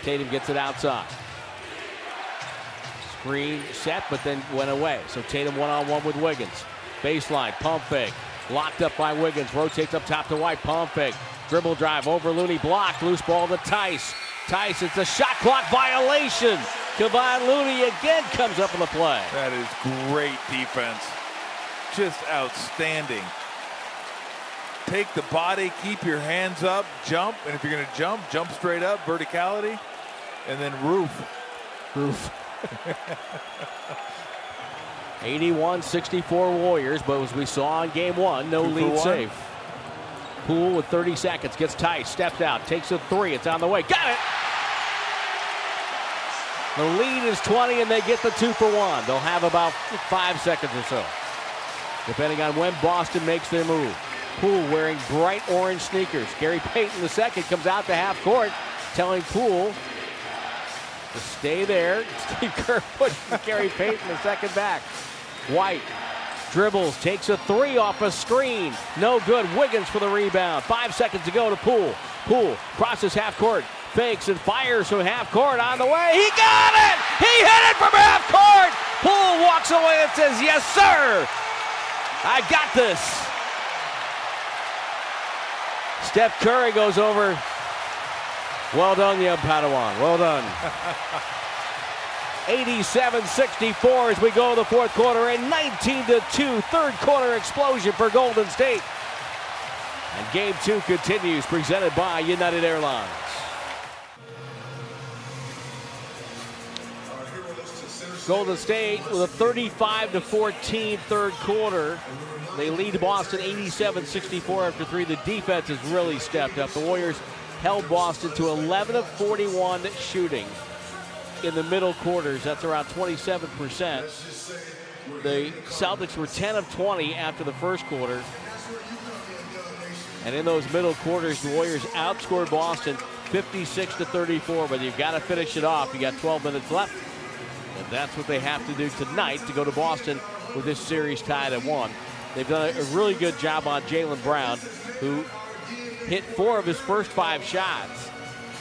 Tatum gets it outside. Screen set, but then went away. So Tatum one-on-one with Wiggins. Baseline, pump fake, locked up by Wiggins, rotates up top to White, pump fake, dribble drive over Looney, blocked, loose ball to Theis. Theis, it's a shot clock violation. Kevon Looney again comes up in the play. That is great defense, just outstanding. Take the body, keep your hands up, jump, and if you're gonna jump, jump straight up, verticality, and then roof. 81-64 Warriors, but as we saw in game 1, no lead safe. Poole with 30 seconds, gets Theis, steps out, takes a three, it's on the way, got it! The lead is 20 and they get the 2-for-1. They'll have about 5 seconds or so, depending on when Boston makes their move. Poole wearing bright orange sneakers. Gary Payton II comes out to half court, telling Poole to stay there. Steve Kerr pushing Gary Payton II back. White dribbles, takes a three off a screen. No good. Wiggins for the rebound. 5 seconds to go to Poole. Poole crosses half court, fakes and fires from half court on the way. He got it! He hit it from half court! Poole walks away and says, yes, sir! I got this! Steph Curry goes over. Well done, young Padawan. Well done. 87-64 as we go to the fourth quarter, and 19-2 third quarter explosion for Golden State. And game two continues, presented by United Airlines. Golden State with a 35-14 third quarter. They lead Boston 87-64 after three. The defense has really stepped up. The Warriors held Boston to 11 of 41 shooting in the middle quarters. That's around 27%. The Celtics were 10 of 20 after the first quarter. And in those middle quarters, the Warriors outscored Boston 56-34, but you've got to finish it off. You got 12 minutes left. And that's what they have to do tonight to go to Boston with this series tied at 1. They've done a really good job on Jaylen Brown, who hit 4 of his first 5 shots,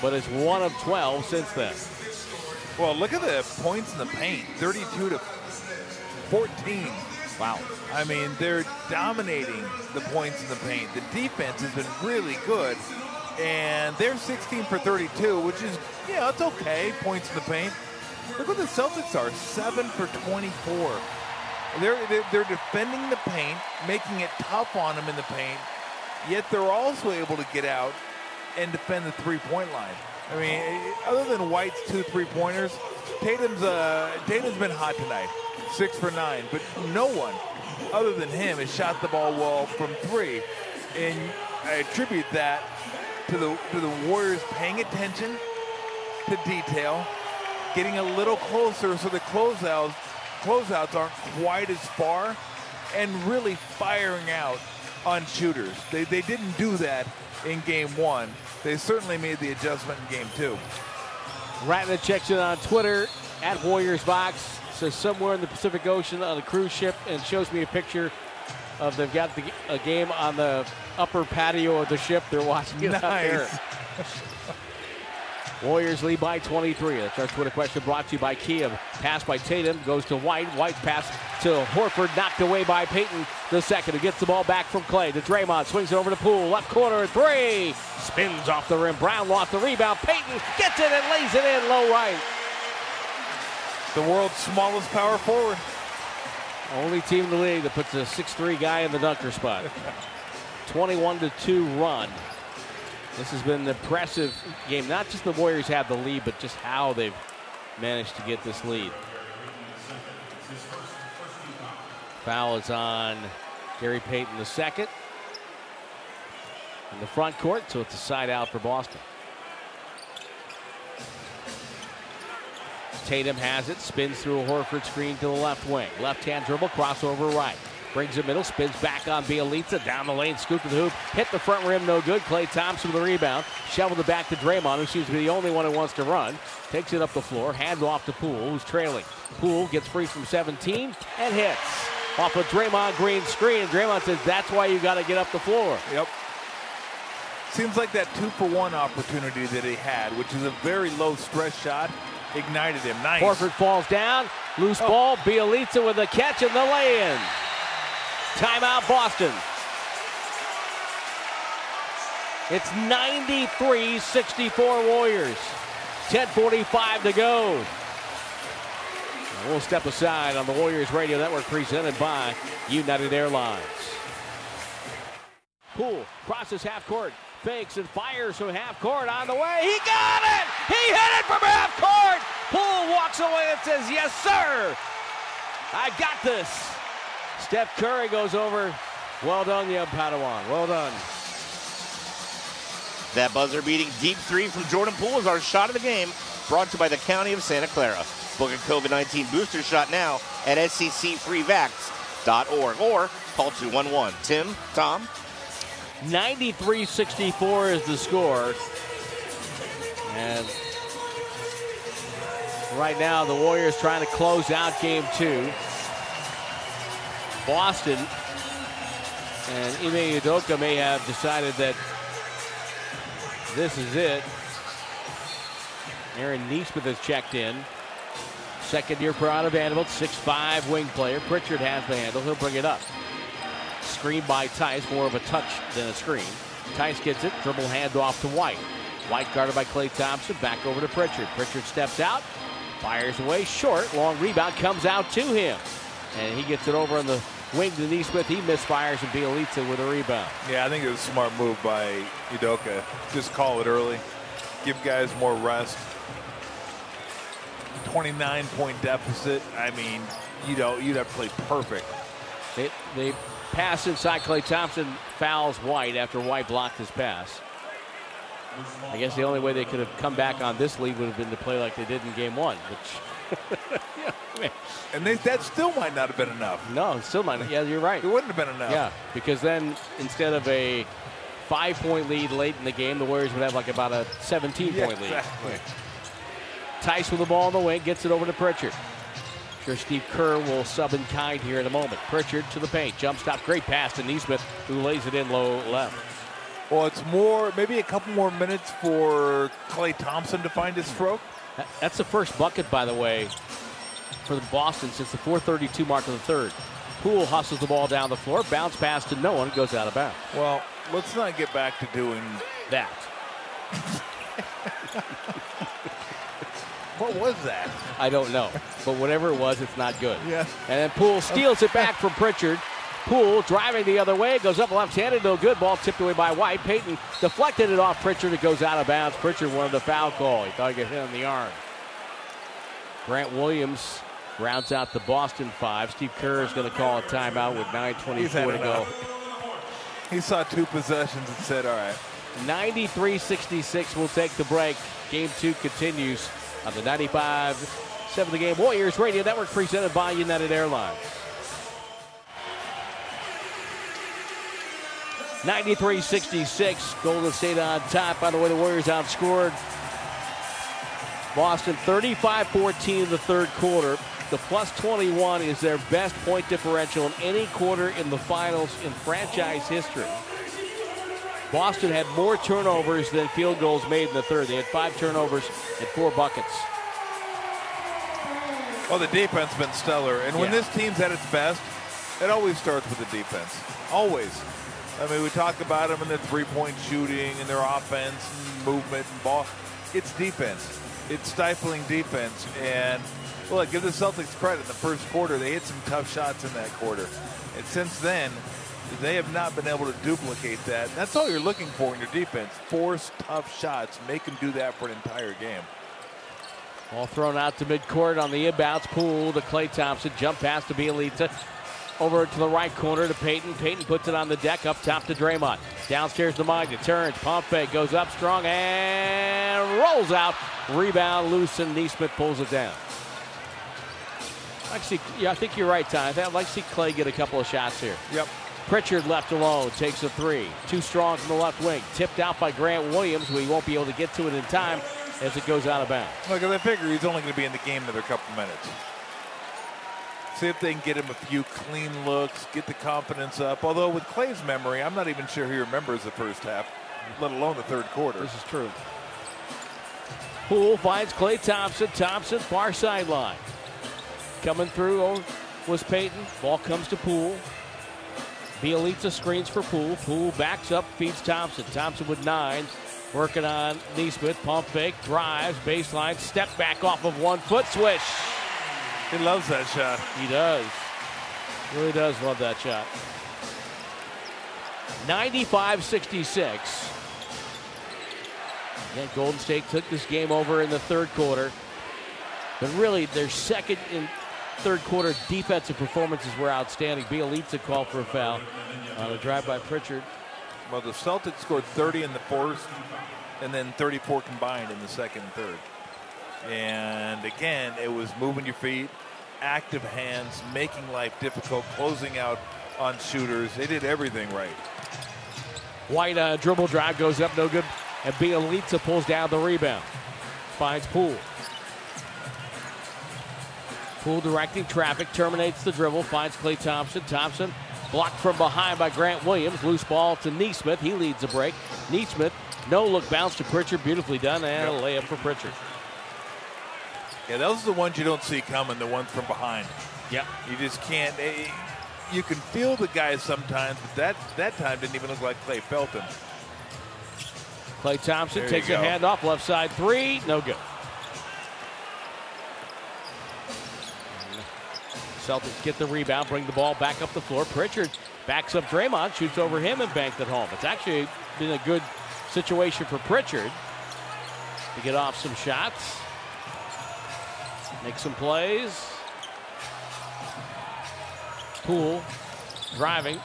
but is 1 of 12 since then. Well, look at the points in the paint, 32-14. Wow. I mean, they're dominating the points in the paint. The defense has been really good, and they're 16-for-32, which is, yeah, it's okay, points in the paint. Look what the Celtics are, 7-for-24. They're defending the paint, making it tough on them in the paint, yet they're also able to get out and defend the three-point line. I mean, other than White's 2 3-pointers, Tatum's been hot tonight, 6-for-9, but no one other than him has shot the ball well from three, and I attribute that to the Warriors paying attention to detail, getting a little closer so the closeouts aren't quite as far, and really firing out on shooters. They didn't do that in game one. They certainly made the adjustment in game two. Ratner checks in on Twitter, @WarriorsBox, says somewhere in the Pacific Ocean on a cruise ship, and shows me a picture of they've got a game on the upper patio of the ship. They're watching it nice. Out there. Warriors lead by 23. That's our Twitter question brought to you by Kiev. Pass by Tatum, goes to White. White's pass to Horford, knocked away by Payton II, who gets the ball back from Klay. To Draymond, swings it over to Poole. Left corner, three. Spins off the rim. Brown lost the rebound. Payton gets it and lays it in low right. The world's smallest power forward. Only team in the league that puts a 6'3" guy in the dunker spot. 21-2 run. This has been an impressive game. Not just the Warriors have the lead, but just how they've managed to get this lead. Foul is on Gary Payton II in the front court, so it's a side out for Boston. Tatum has it, spins through a Horford screen to the left wing. Left-hand dribble, crossover right. Brings the middle, spins back on Bjelica, down the lane, scoop to the hoop, hit the front rim, no good. Klay Thompson with the rebound, shoveled it back to Draymond, who seems to be the only one who wants to run. Takes it up the floor, hands off to Poole, who's trailing. Poole gets free from 17 and hits off a Draymond Green screen. And Draymond says, that's why you got to get up the floor. Yep. Seems like that 2-for-1 opportunity that he had, which is a very low stretch shot, ignited him. Nice. Horford falls down, loose ball, Bjelica with a catch and the lay-in. Timeout, Boston. It's 93-64 Warriors. 10:45 to go. And we'll step aside on the Warriors Radio Network, presented by United Airlines. Poole crosses half court, fakes and fires from half court on the way. He got it! He hit it from half court! Poole walks away and says, yes, sir! I got this. Steph Curry goes over. Well done, young Padawan. Well done. That buzzer-beating deep three from Jordan Poole is our shot of the game, brought to you by the County of Santa Clara. Book a COVID-19 booster shot now at sccfreevax.org or call 211. Tim, Tom? 93-64 is the score. And right now the Warriors trying to close out game two. Boston and Ime Udoka may have decided that this is it. Aaron Nesmith has checked in. Second year pro out of Vanderbilt, 6'5" wing player. Pritchard has the handle, he'll bring it up. Screen by Theis, more of a touch than a screen. Theis gets it, dribble handoff to White. White guarded by Klay Thompson, back over to Pritchard. Pritchard steps out, fires away, short, long rebound comes out to him. And he gets it over on the wing to Nesmith. He misfires, and Bjelica with a rebound. Yeah, I think it was a smart move by Udoka. Just call it early. Give guys more rest. 29-point deficit. I mean, you know, you'd have to play perfect. They pass inside. Klay Thompson fouls White after White blocked his pass. I guess the only way they could have come back on this lead would have been to play like they did in game one, which yeah, I mean, and that still might not have been enough. No, it still might not. Yeah, you're right. It wouldn't have been enough. Yeah, because then instead of a 5-point lead late in the game, the Warriors would have like about a 17-point lead. Exactly. Theis with the ball in the wing, gets it over to Pritchard. I'm sure Steve Kerr will sub in kind here in a moment. Pritchard to the paint, jump stop, great pass to Nesmith, who lays it in low left. Well, it's more, maybe a couple more minutes for Klay Thompson to find his stroke. That's the first bucket, by the way, for Boston since the 4:32 mark of the third. Poole hustles the ball down the floor, bounce pass to no one, goes out of bounds. Well, let's not get back to doing that. What was that? I don't know. But whatever it was, it's not good. Yeah. And then Poole steals it back from Pritchard. Poole driving the other way, goes up left-handed, no good. Ball tipped away by White. Payton deflected it off Pritchard. It goes out of bounds. Pritchard wanted a foul call. He thought he got hit on the arm. Grant Williams rounds out the Boston five. Steve Kerr is going to call a timeout with 9:24 to go. He saw two possessions and said, all right. 93-66 will take the break. Game two continues on the 95.7 The Game Warriors Radio Network, presented by United Airlines. 93-66, Golden State on top. By the way, the Warriors outscored Boston 35-14 in the third quarter. The plus 21 is their best point differential in any quarter in the finals in franchise history. Boston had more turnovers than field goals made in the third. They had 5 turnovers and 4 buckets. Well, the defense has been stellar. And when this team's at its best, it always starts with the defense. Always. I mean, we talk about them and their three-point shooting and their offense and movement and ball. It's defense. It's stifling defense. And, look, give the Celtics credit. In the first quarter, they hit some tough shots in that quarter. And since then, they have not been able to duplicate that. And that's all you're looking for in your defense. Force tough shots. Make them do that for an entire game. Ball thrown out to midcourt on the inbounds. Poole to Klay Thompson. Jump pass to Bjelica. Over to the right corner to Payton. Payton puts it on the deck. Up top to Draymond. Downstairs to Magda. Turns. Pump fake. Goes up strong and rolls out. Rebound loose, and Nesmith pulls it down. I think you're right, Ty. I'd like to see Klay get a couple of shots here. Yep. Pritchard left alone, takes a three. Too strong from the left wing. Tipped out by Grant Williams. We won't be able to get to it in time as it goes out of bounds. Look, I figure he's only going to be in the game another couple minutes. See if they can get him a few clean looks, get the confidence up. Although with Clay's memory, I'm not even sure he remembers the first half, let alone the third quarter. This is true. Poole finds Klay Thompson. Thompson, far sideline. Coming through was Payton. Ball comes to Poole. Bjelica screens for Poole. Poole backs up, feeds Thompson. Thompson with 9, working on Nesmith. Pump fake, drives, baseline, step back off of one foot, swish. He loves that shot. He does. Really does love that shot. 95-66. Again, Golden State took this game over in the third quarter. But really, their second in third quarter defensive performances were outstanding. Bjelica called for a foul on a drive by Pritchard. Well, the Celtics scored 30 in the first and then 34 combined in the second and third. And again, it was moving your feet, active hands, making life difficult, closing out on shooters. They did everything right. White dribble drive goes up, no good. And Bjelica pulls down the rebound. Finds Poole. Poole directing traffic, terminates the dribble, finds Klay Thompson. Thompson blocked from behind by Grant Williams. Loose ball to Nesmith. He leads the break. Nesmith, no look, bounce to Pritchard. Beautifully done, and a layup for Pritchard. Yeah, those are the ones you don't see coming, the ones from behind. Yep. You just can't. You can feel the guys sometimes, but that time didn't even look like Klay Felton. Klay Thompson there takes a handoff, left side three, no good. Celtics get the rebound, bring the ball back up the floor. Pritchard backs up Draymond, shoots over him and banked it home. It's actually been a good situation for Pritchard to get off some shots, make some plays. Poole driving,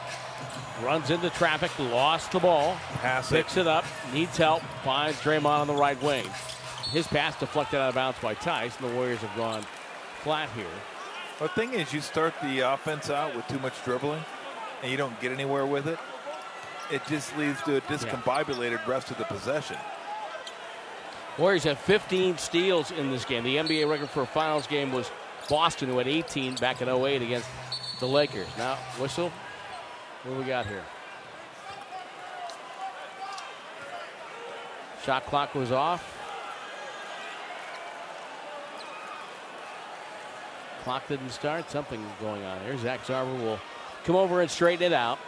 runs into traffic, lost the ball, picks it up, needs help, finds Draymond on the right wing. His pass deflected out of bounds by Theis, and the Warriors have gone flat here. The thing is, you start the offense out with too much dribbling, and you don't get anywhere with it. It just leads to a discombobulated rest of the possession. Warriors have 15 steals in this game. The NBA record for a finals game was Boston, who had 18 back in 08 against the Lakers. Now, whistle. What do we got here? Shot clock was off. Clock didn't start. Something going on here. Zach Zarba will come over and straighten it out.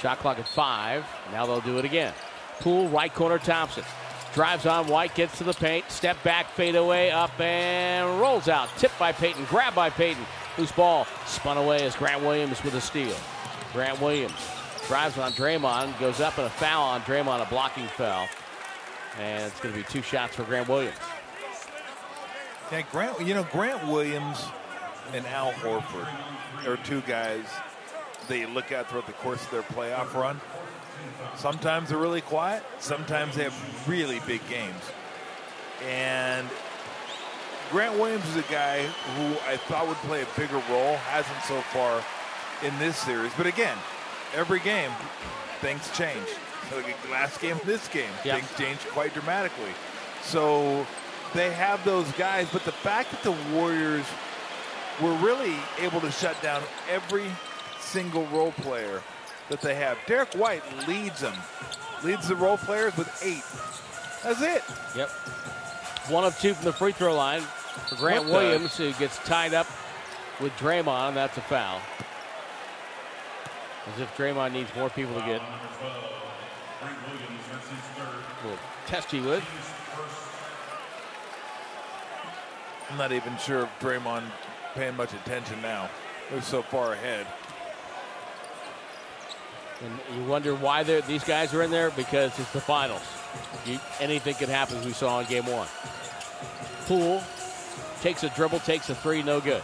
Shot clock at 5. Now they'll do it again. Poole, right corner, Thompson. Drives on, White gets to the paint, step back, fade away, up and rolls out. Tipped by Payton, grabbed by Payton. Loose ball spun away as Grant Williams with a steal. Grant Williams drives on Draymond, goes up and a foul on Draymond, a blocking foul. And it's going to be 2 shots for Grant Williams. Yeah, Grant Williams and Al Horford are 2 guys they look at throughout the course of their playoff run. Sometimes they're really quiet. Sometimes they have really big games. And Grant Williams is a guy who I thought would play a bigger role. Hasn't so far in this series. But again, every game, things change. Like last game, this game, things change quite dramatically. So they have those guys. But the fact that the Warriors were really able to shut down every single role player that they have. Derek White leads them. Leads the role players with 8. That's it. Yep. 1 of 2 from the free throw line for Grant Williams, who gets tied up with Draymond. That's a foul. As if Draymond needs more people to get. A little testy with. I'm not even sure if Draymond paying much attention now. They're so far ahead. And you wonder why these guys are in there, because it's the finals. Anything could happen, as we saw in game 1. Poole takes a dribble, takes a three, no good.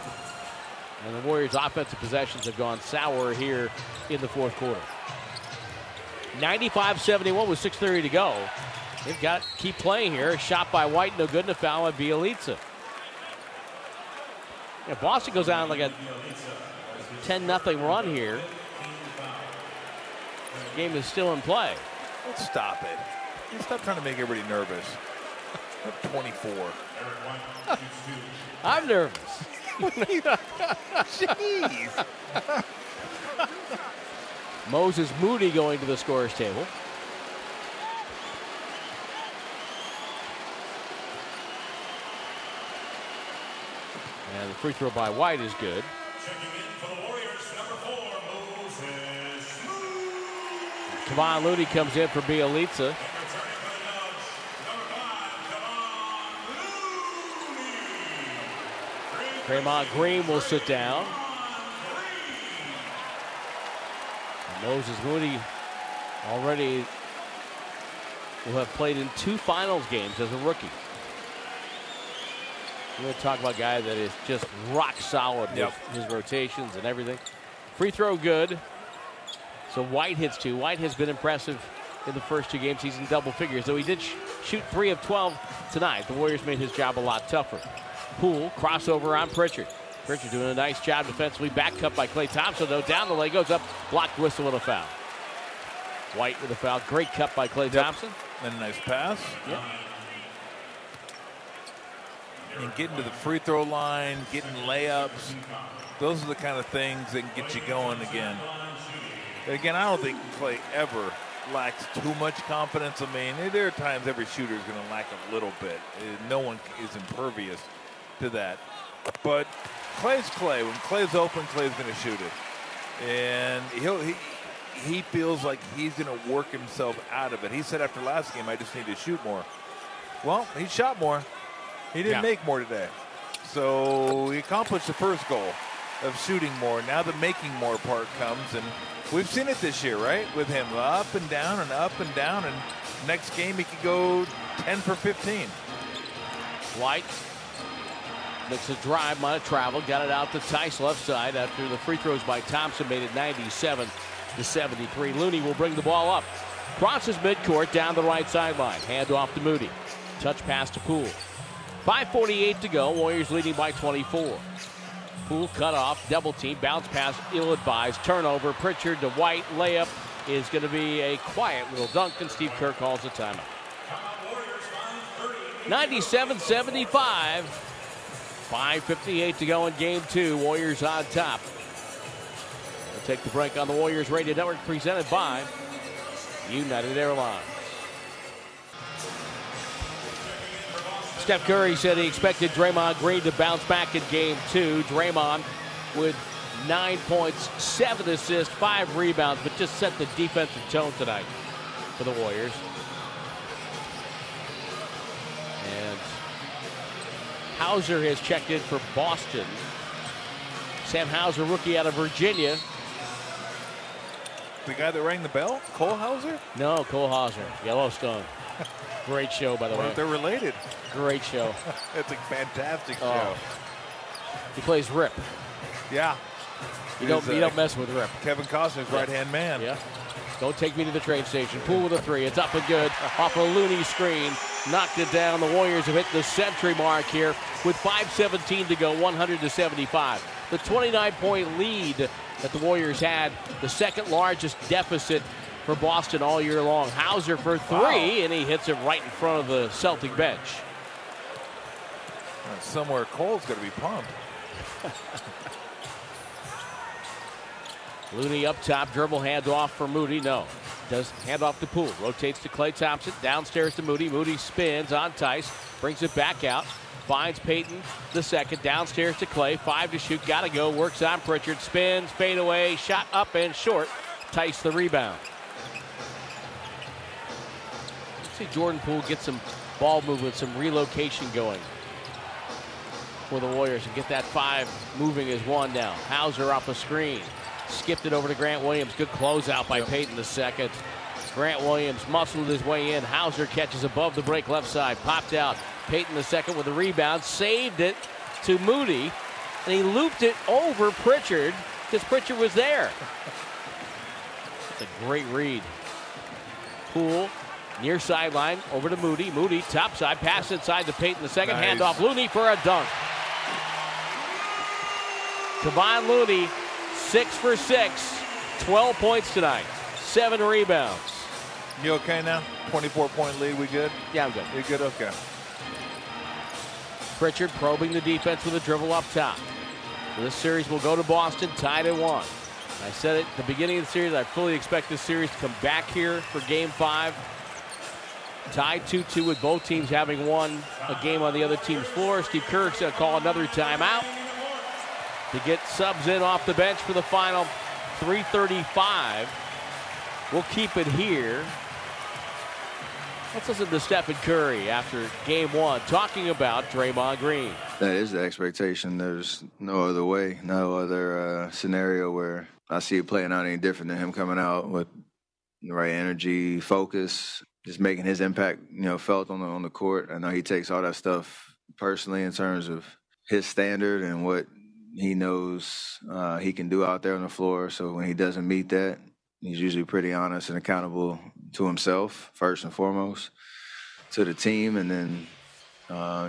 And the Warriors' offensive possessions have gone sour here in the fourth quarter. 95-71 with 6:30 to go. They've got to keep playing here. A shot by White, no good, and a foul by Bjelica. Yeah, Boston goes out like a 10-0 run here. The game is still in play. Stop it. Stop trying to make everybody nervous. 24. I'm nervous. Jeez. Moses Moody going to the scorer's table. And the free throw by White is good. Kevon Looney comes in for Bjelica. Draymond Green will sit down. And Moses Moody already will have played in 2 finals games as a rookie. We're going to talk about a guy that is just rock solid with his rotations and everything. Free throw good. So White hits two. White has been impressive in the first two games. He's in double figures, though he did shoot 3 of 12 tonight. The Warriors made his job a lot tougher. Poole, crossover on Pritchard. Pritchard doing a nice job defensively. Back cut by Klay Thompson, though. Down the leg, goes up. Blocked whistle and a foul. White with a foul. Great cut by Klay Thompson. And a nice pass. Yep. And getting to the free throw line, getting layups. Those are the kind of things that can get you going again. And again, I don't think Klay ever lacks too much confidence. I mean, there are times every shooter is going to lack a little bit. No one is impervious to that. But Clay's Klay. When Clay's open, Clay's going to shoot it. And he feels like he's going to work himself out of it. He said after last game, I just need to shoot more. Well, he shot more. He didn't make more today. So he accomplished the first goal of shooting more. Now the making more part comes. And we've seen it this year, right, with him. Up and down and up and down. And next game he could go 10 for 15. White makes a drive, might have traveled. Got it out to Theis left side after the free throws by Thompson made it 97-73. Looney will bring the ball up. Crosses midcourt down the right sideline. Hand off to Moody. Touch pass to Poole. 5:48 to go. Warriors leading by 24. Poole cut off. Double team. Bounce pass. Ill-advised. Turnover. Pritchard to White. Layup is going to be a quiet little dunk. And Steve Kerr calls a timeout. 97-75. 5:58 to go in game two. Warriors on top. We'll take the break on the Warriors Radio Network presented by United Airlines. Steph Curry said he expected Draymond Green to bounce back in game two. Draymond with 9 points, 7 assists, 5 rebounds, but just set the defensive tone tonight for the Warriors. And Hauser has checked in for Boston. Sam Hauser, rookie out of Virginia. The guy that rang the bell? Cole Hauser? No, Cole Hauser, Yellowstone. Great show, by the way. They're related. Great show. It's a fantastic show. He plays Rip. Yeah. You don't mess with Rip. Kevin Costner's right-hand man. Yeah. Don't take me to the train station. Poole with a three. It's up and good. Off a Looney screen. Knocked it down. The Warriors have hit the century mark here with 5:17 to go, 100-75. The 29-point lead that the Warriors had, the second largest deficit for Boston all year long. Hauser for three, and he hits it right in front of the Celtic bench. Somewhere Cole's going to be pumped. Looney up top, dribble handoff for Moody. No, does handoff to Poole. Rotates to Klay Thompson, downstairs to Moody. Moody spins on Theis, brings it back out. Finds Payton II, downstairs to Klay. 5 to shoot, got to go. Works on Pritchard, spins, fade away, shot up and short. Theis the rebound. See Jordan Poole get some ball movement, some relocation going for the Warriors and get that 5 moving as one now. Hauser off a screen. Skipped it over to Grant Williams. Good closeout by Payton II. Grant Williams muscled his way in. Hauser catches above the break left side. Popped out. Payton II with a rebound. Saved it to Moody. And he looped it over Pritchard because Pritchard was there. That's a great read. Poole. Near sideline, over to Moody. Moody, top side, pass inside to Payton II. Nice. Handoff Looney for a dunk. Kevon Looney, 6 for 6, 12 points tonight, 7 rebounds. You okay now? 24-point lead, we good? Yeah, I'm good. You good? Okay. Pritchard probing the defense with a dribble up top. This series will go to Boston, tied at 1. I said it at the beginning of the series, I fully expect this series to come back here for Game 5. Tied 2-2 with both teams having won a game on the other team's floor. Steve Kerr's going to call another timeout to get subs in off the bench for the final. 3:35. We'll keep it here. Let's listen to Stephen Curry after game one talking about Draymond Green. That is the expectation. There's no other way, no other scenario where I see it playing out any different than him coming out with the right energy, focus, just making his impact, felt on the court. I know he takes all that stuff personally in terms of his standard and what he knows he can do out there on the floor. So when he doesn't meet that, he's usually pretty honest and accountable to himself, first and foremost, to the team, and then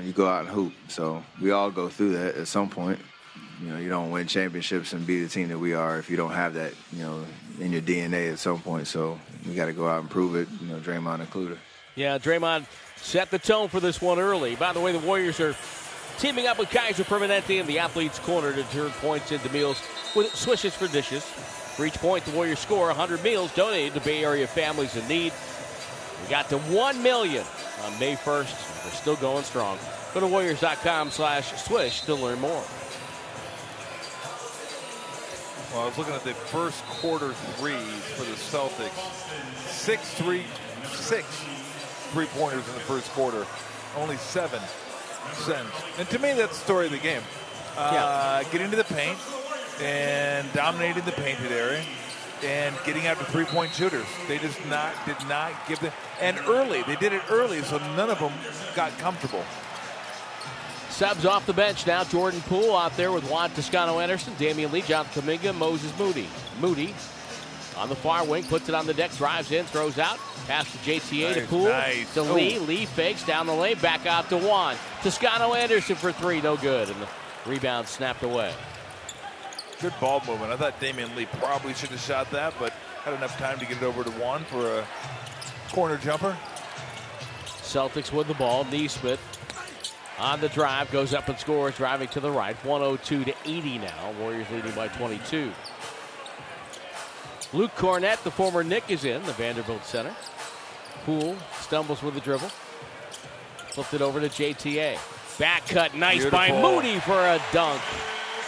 you go out and hoop. So we all go through that at some point. You know, you don't win championships and be the team that we are if you don't have that, you know, in your DNA at some point. So we got to go out and prove it, you know, Draymond included. Yeah, Draymond set the tone for this one early. By the way, the Warriors are teaming up with Kaiser Permanente in the Athlete's Corner to turn points into meals with swishes for dishes. For each point, the Warriors score 100 meals donated to Bay Area families in need. We got to 1 million on May 1st. We're still going strong. Go to warriors.com/swish to learn more. Well, I was looking at the first quarter threes for the Celtics. Six three-pointers in the first quarter. Only 7 sends. And to me, that's the story of the game. Get into the paint and dominated the painted area and getting out to three-point shooters. They just did not give them. And early. They did it early, so none of them got comfortable. Subs off the bench now. Jordan Poole out there with Juan Toscano-Anderson, Damian Lee, Jonathan Kuminga, Moses Moody. Moody on the far wing, puts it on the deck, drives in, throws out. Pass to JTA to Poole. Nice. To Lee. Lee fakes down the lane, back out to Juan. Toscano-Anderson for three, no good. And the rebound snapped away. Good ball movement. I thought Damian Lee probably should have shot that, but had enough time to get it over to Juan for a corner jumper. Celtics with the ball. Nesmith on the drive, goes up and scores, driving to the right. 102-80 now. Warriors leading by 22. Luke Cornett, the former Nick, is in the Vanderbilt center. Poole stumbles with the dribble. Flipped it over to JTA. Back cut, nice. Beautiful. By Moody for a dunk.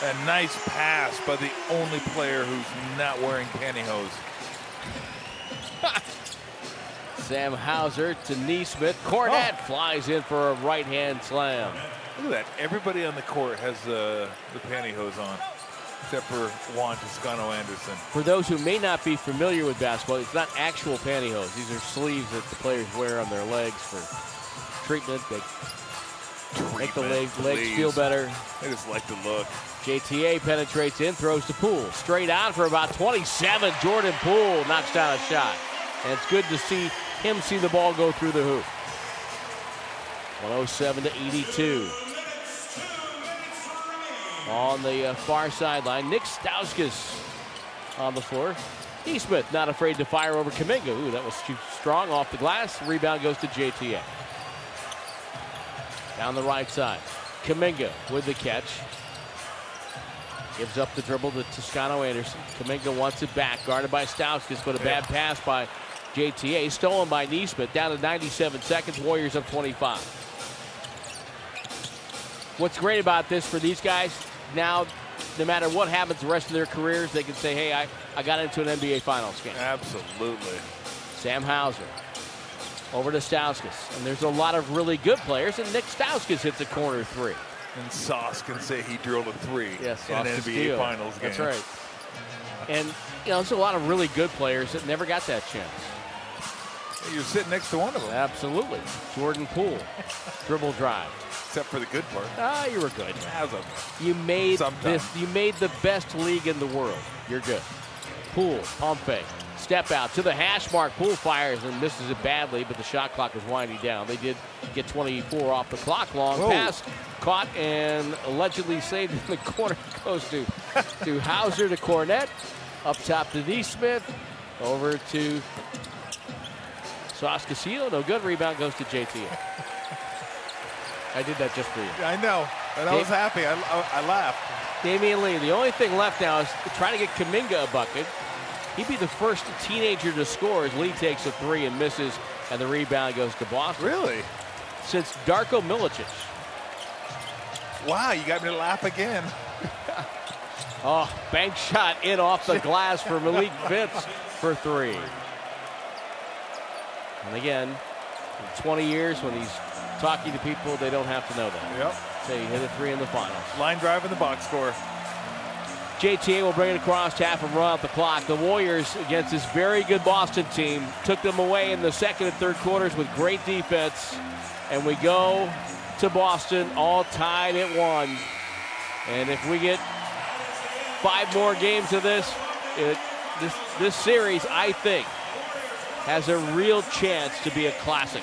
A nice pass by the only player who's not wearing pantyhose. Sam Hauser to Nesmith. Cornett flies in for a right-hand slam. Look at that. Everybody on the court has the pantyhose on, except for Juan Toscano-Anderson. For those who may not be familiar with basketball, it's not actual pantyhose. These are sleeves that the players wear on their legs for treatment. They make the legs feel better. They just like the look. JTA penetrates in, throws to Poole. Straight out for about 27. Jordan Poole knocks down a shot. And it's good to see him see the ball go through the hoop. 107-82. On the far sideline, Nick Stauskas on the floor. Nesmith not afraid to fire over Kuminga. Ooh, that was too strong off the glass. Rebound goes to JTA. Down the right side. Kuminga with the catch. Gives up the dribble to Toscano-Anderson. Kuminga wants it back. Guarded by Stauskas, but a bad pass by JTA, stolen by Nesmith. Down to 97 seconds. Warriors up 25. What's great about this for these guys, now no matter what happens the rest of their careers, they can say, hey, I got into an NBA Finals game. Absolutely. Sam Hauser over to Stauskas. And there's a lot of really good players, and Nick Stauskas hits a corner three. And Sauce can say he drilled a three in an NBA Finals game. That's right. And, you know, there's a lot of really good players that never got that chance. You're sitting next to one of them. Absolutely. Jordan Poole, dribble drive. Except for the good part. Ah, you were good. You made the best league in the world. You're good. Poole, pump fake, step out to the hash mark. Poole fires and misses it badly, but the shot clock is winding down. They did get 24 off the clock. Long pass, caught and allegedly saved in the corner. Goes to Hauser to Cornett. Up top to Nesmith. Over to Sauce-Castillo. No good. Rebound goes to JTA. I did that just for you. I know. And I was happy. I laughed. Damian Lee. The only thing left now is to try to get Kuminga a bucket. He'd be the first teenager to score as Lee takes a three and misses, and the rebound goes to Boston. Really? Since Darko Milicic. Wow, you got me to laugh again. Oh, bank shot in off the glass for Malik Fitz for three. And again, in 20 years, when he's talking to people, they don't have to know that. Yep. So he hit a three in the finals. Line drive in the box score. JTA will bring it across, half and run out the clock. The Warriors, against this very good Boston team, took them away in the second and third quarters with great defense. And we go to Boston, all tied at 1. And if we get 5 more games of this, this series, I think, has a real chance to be a classic.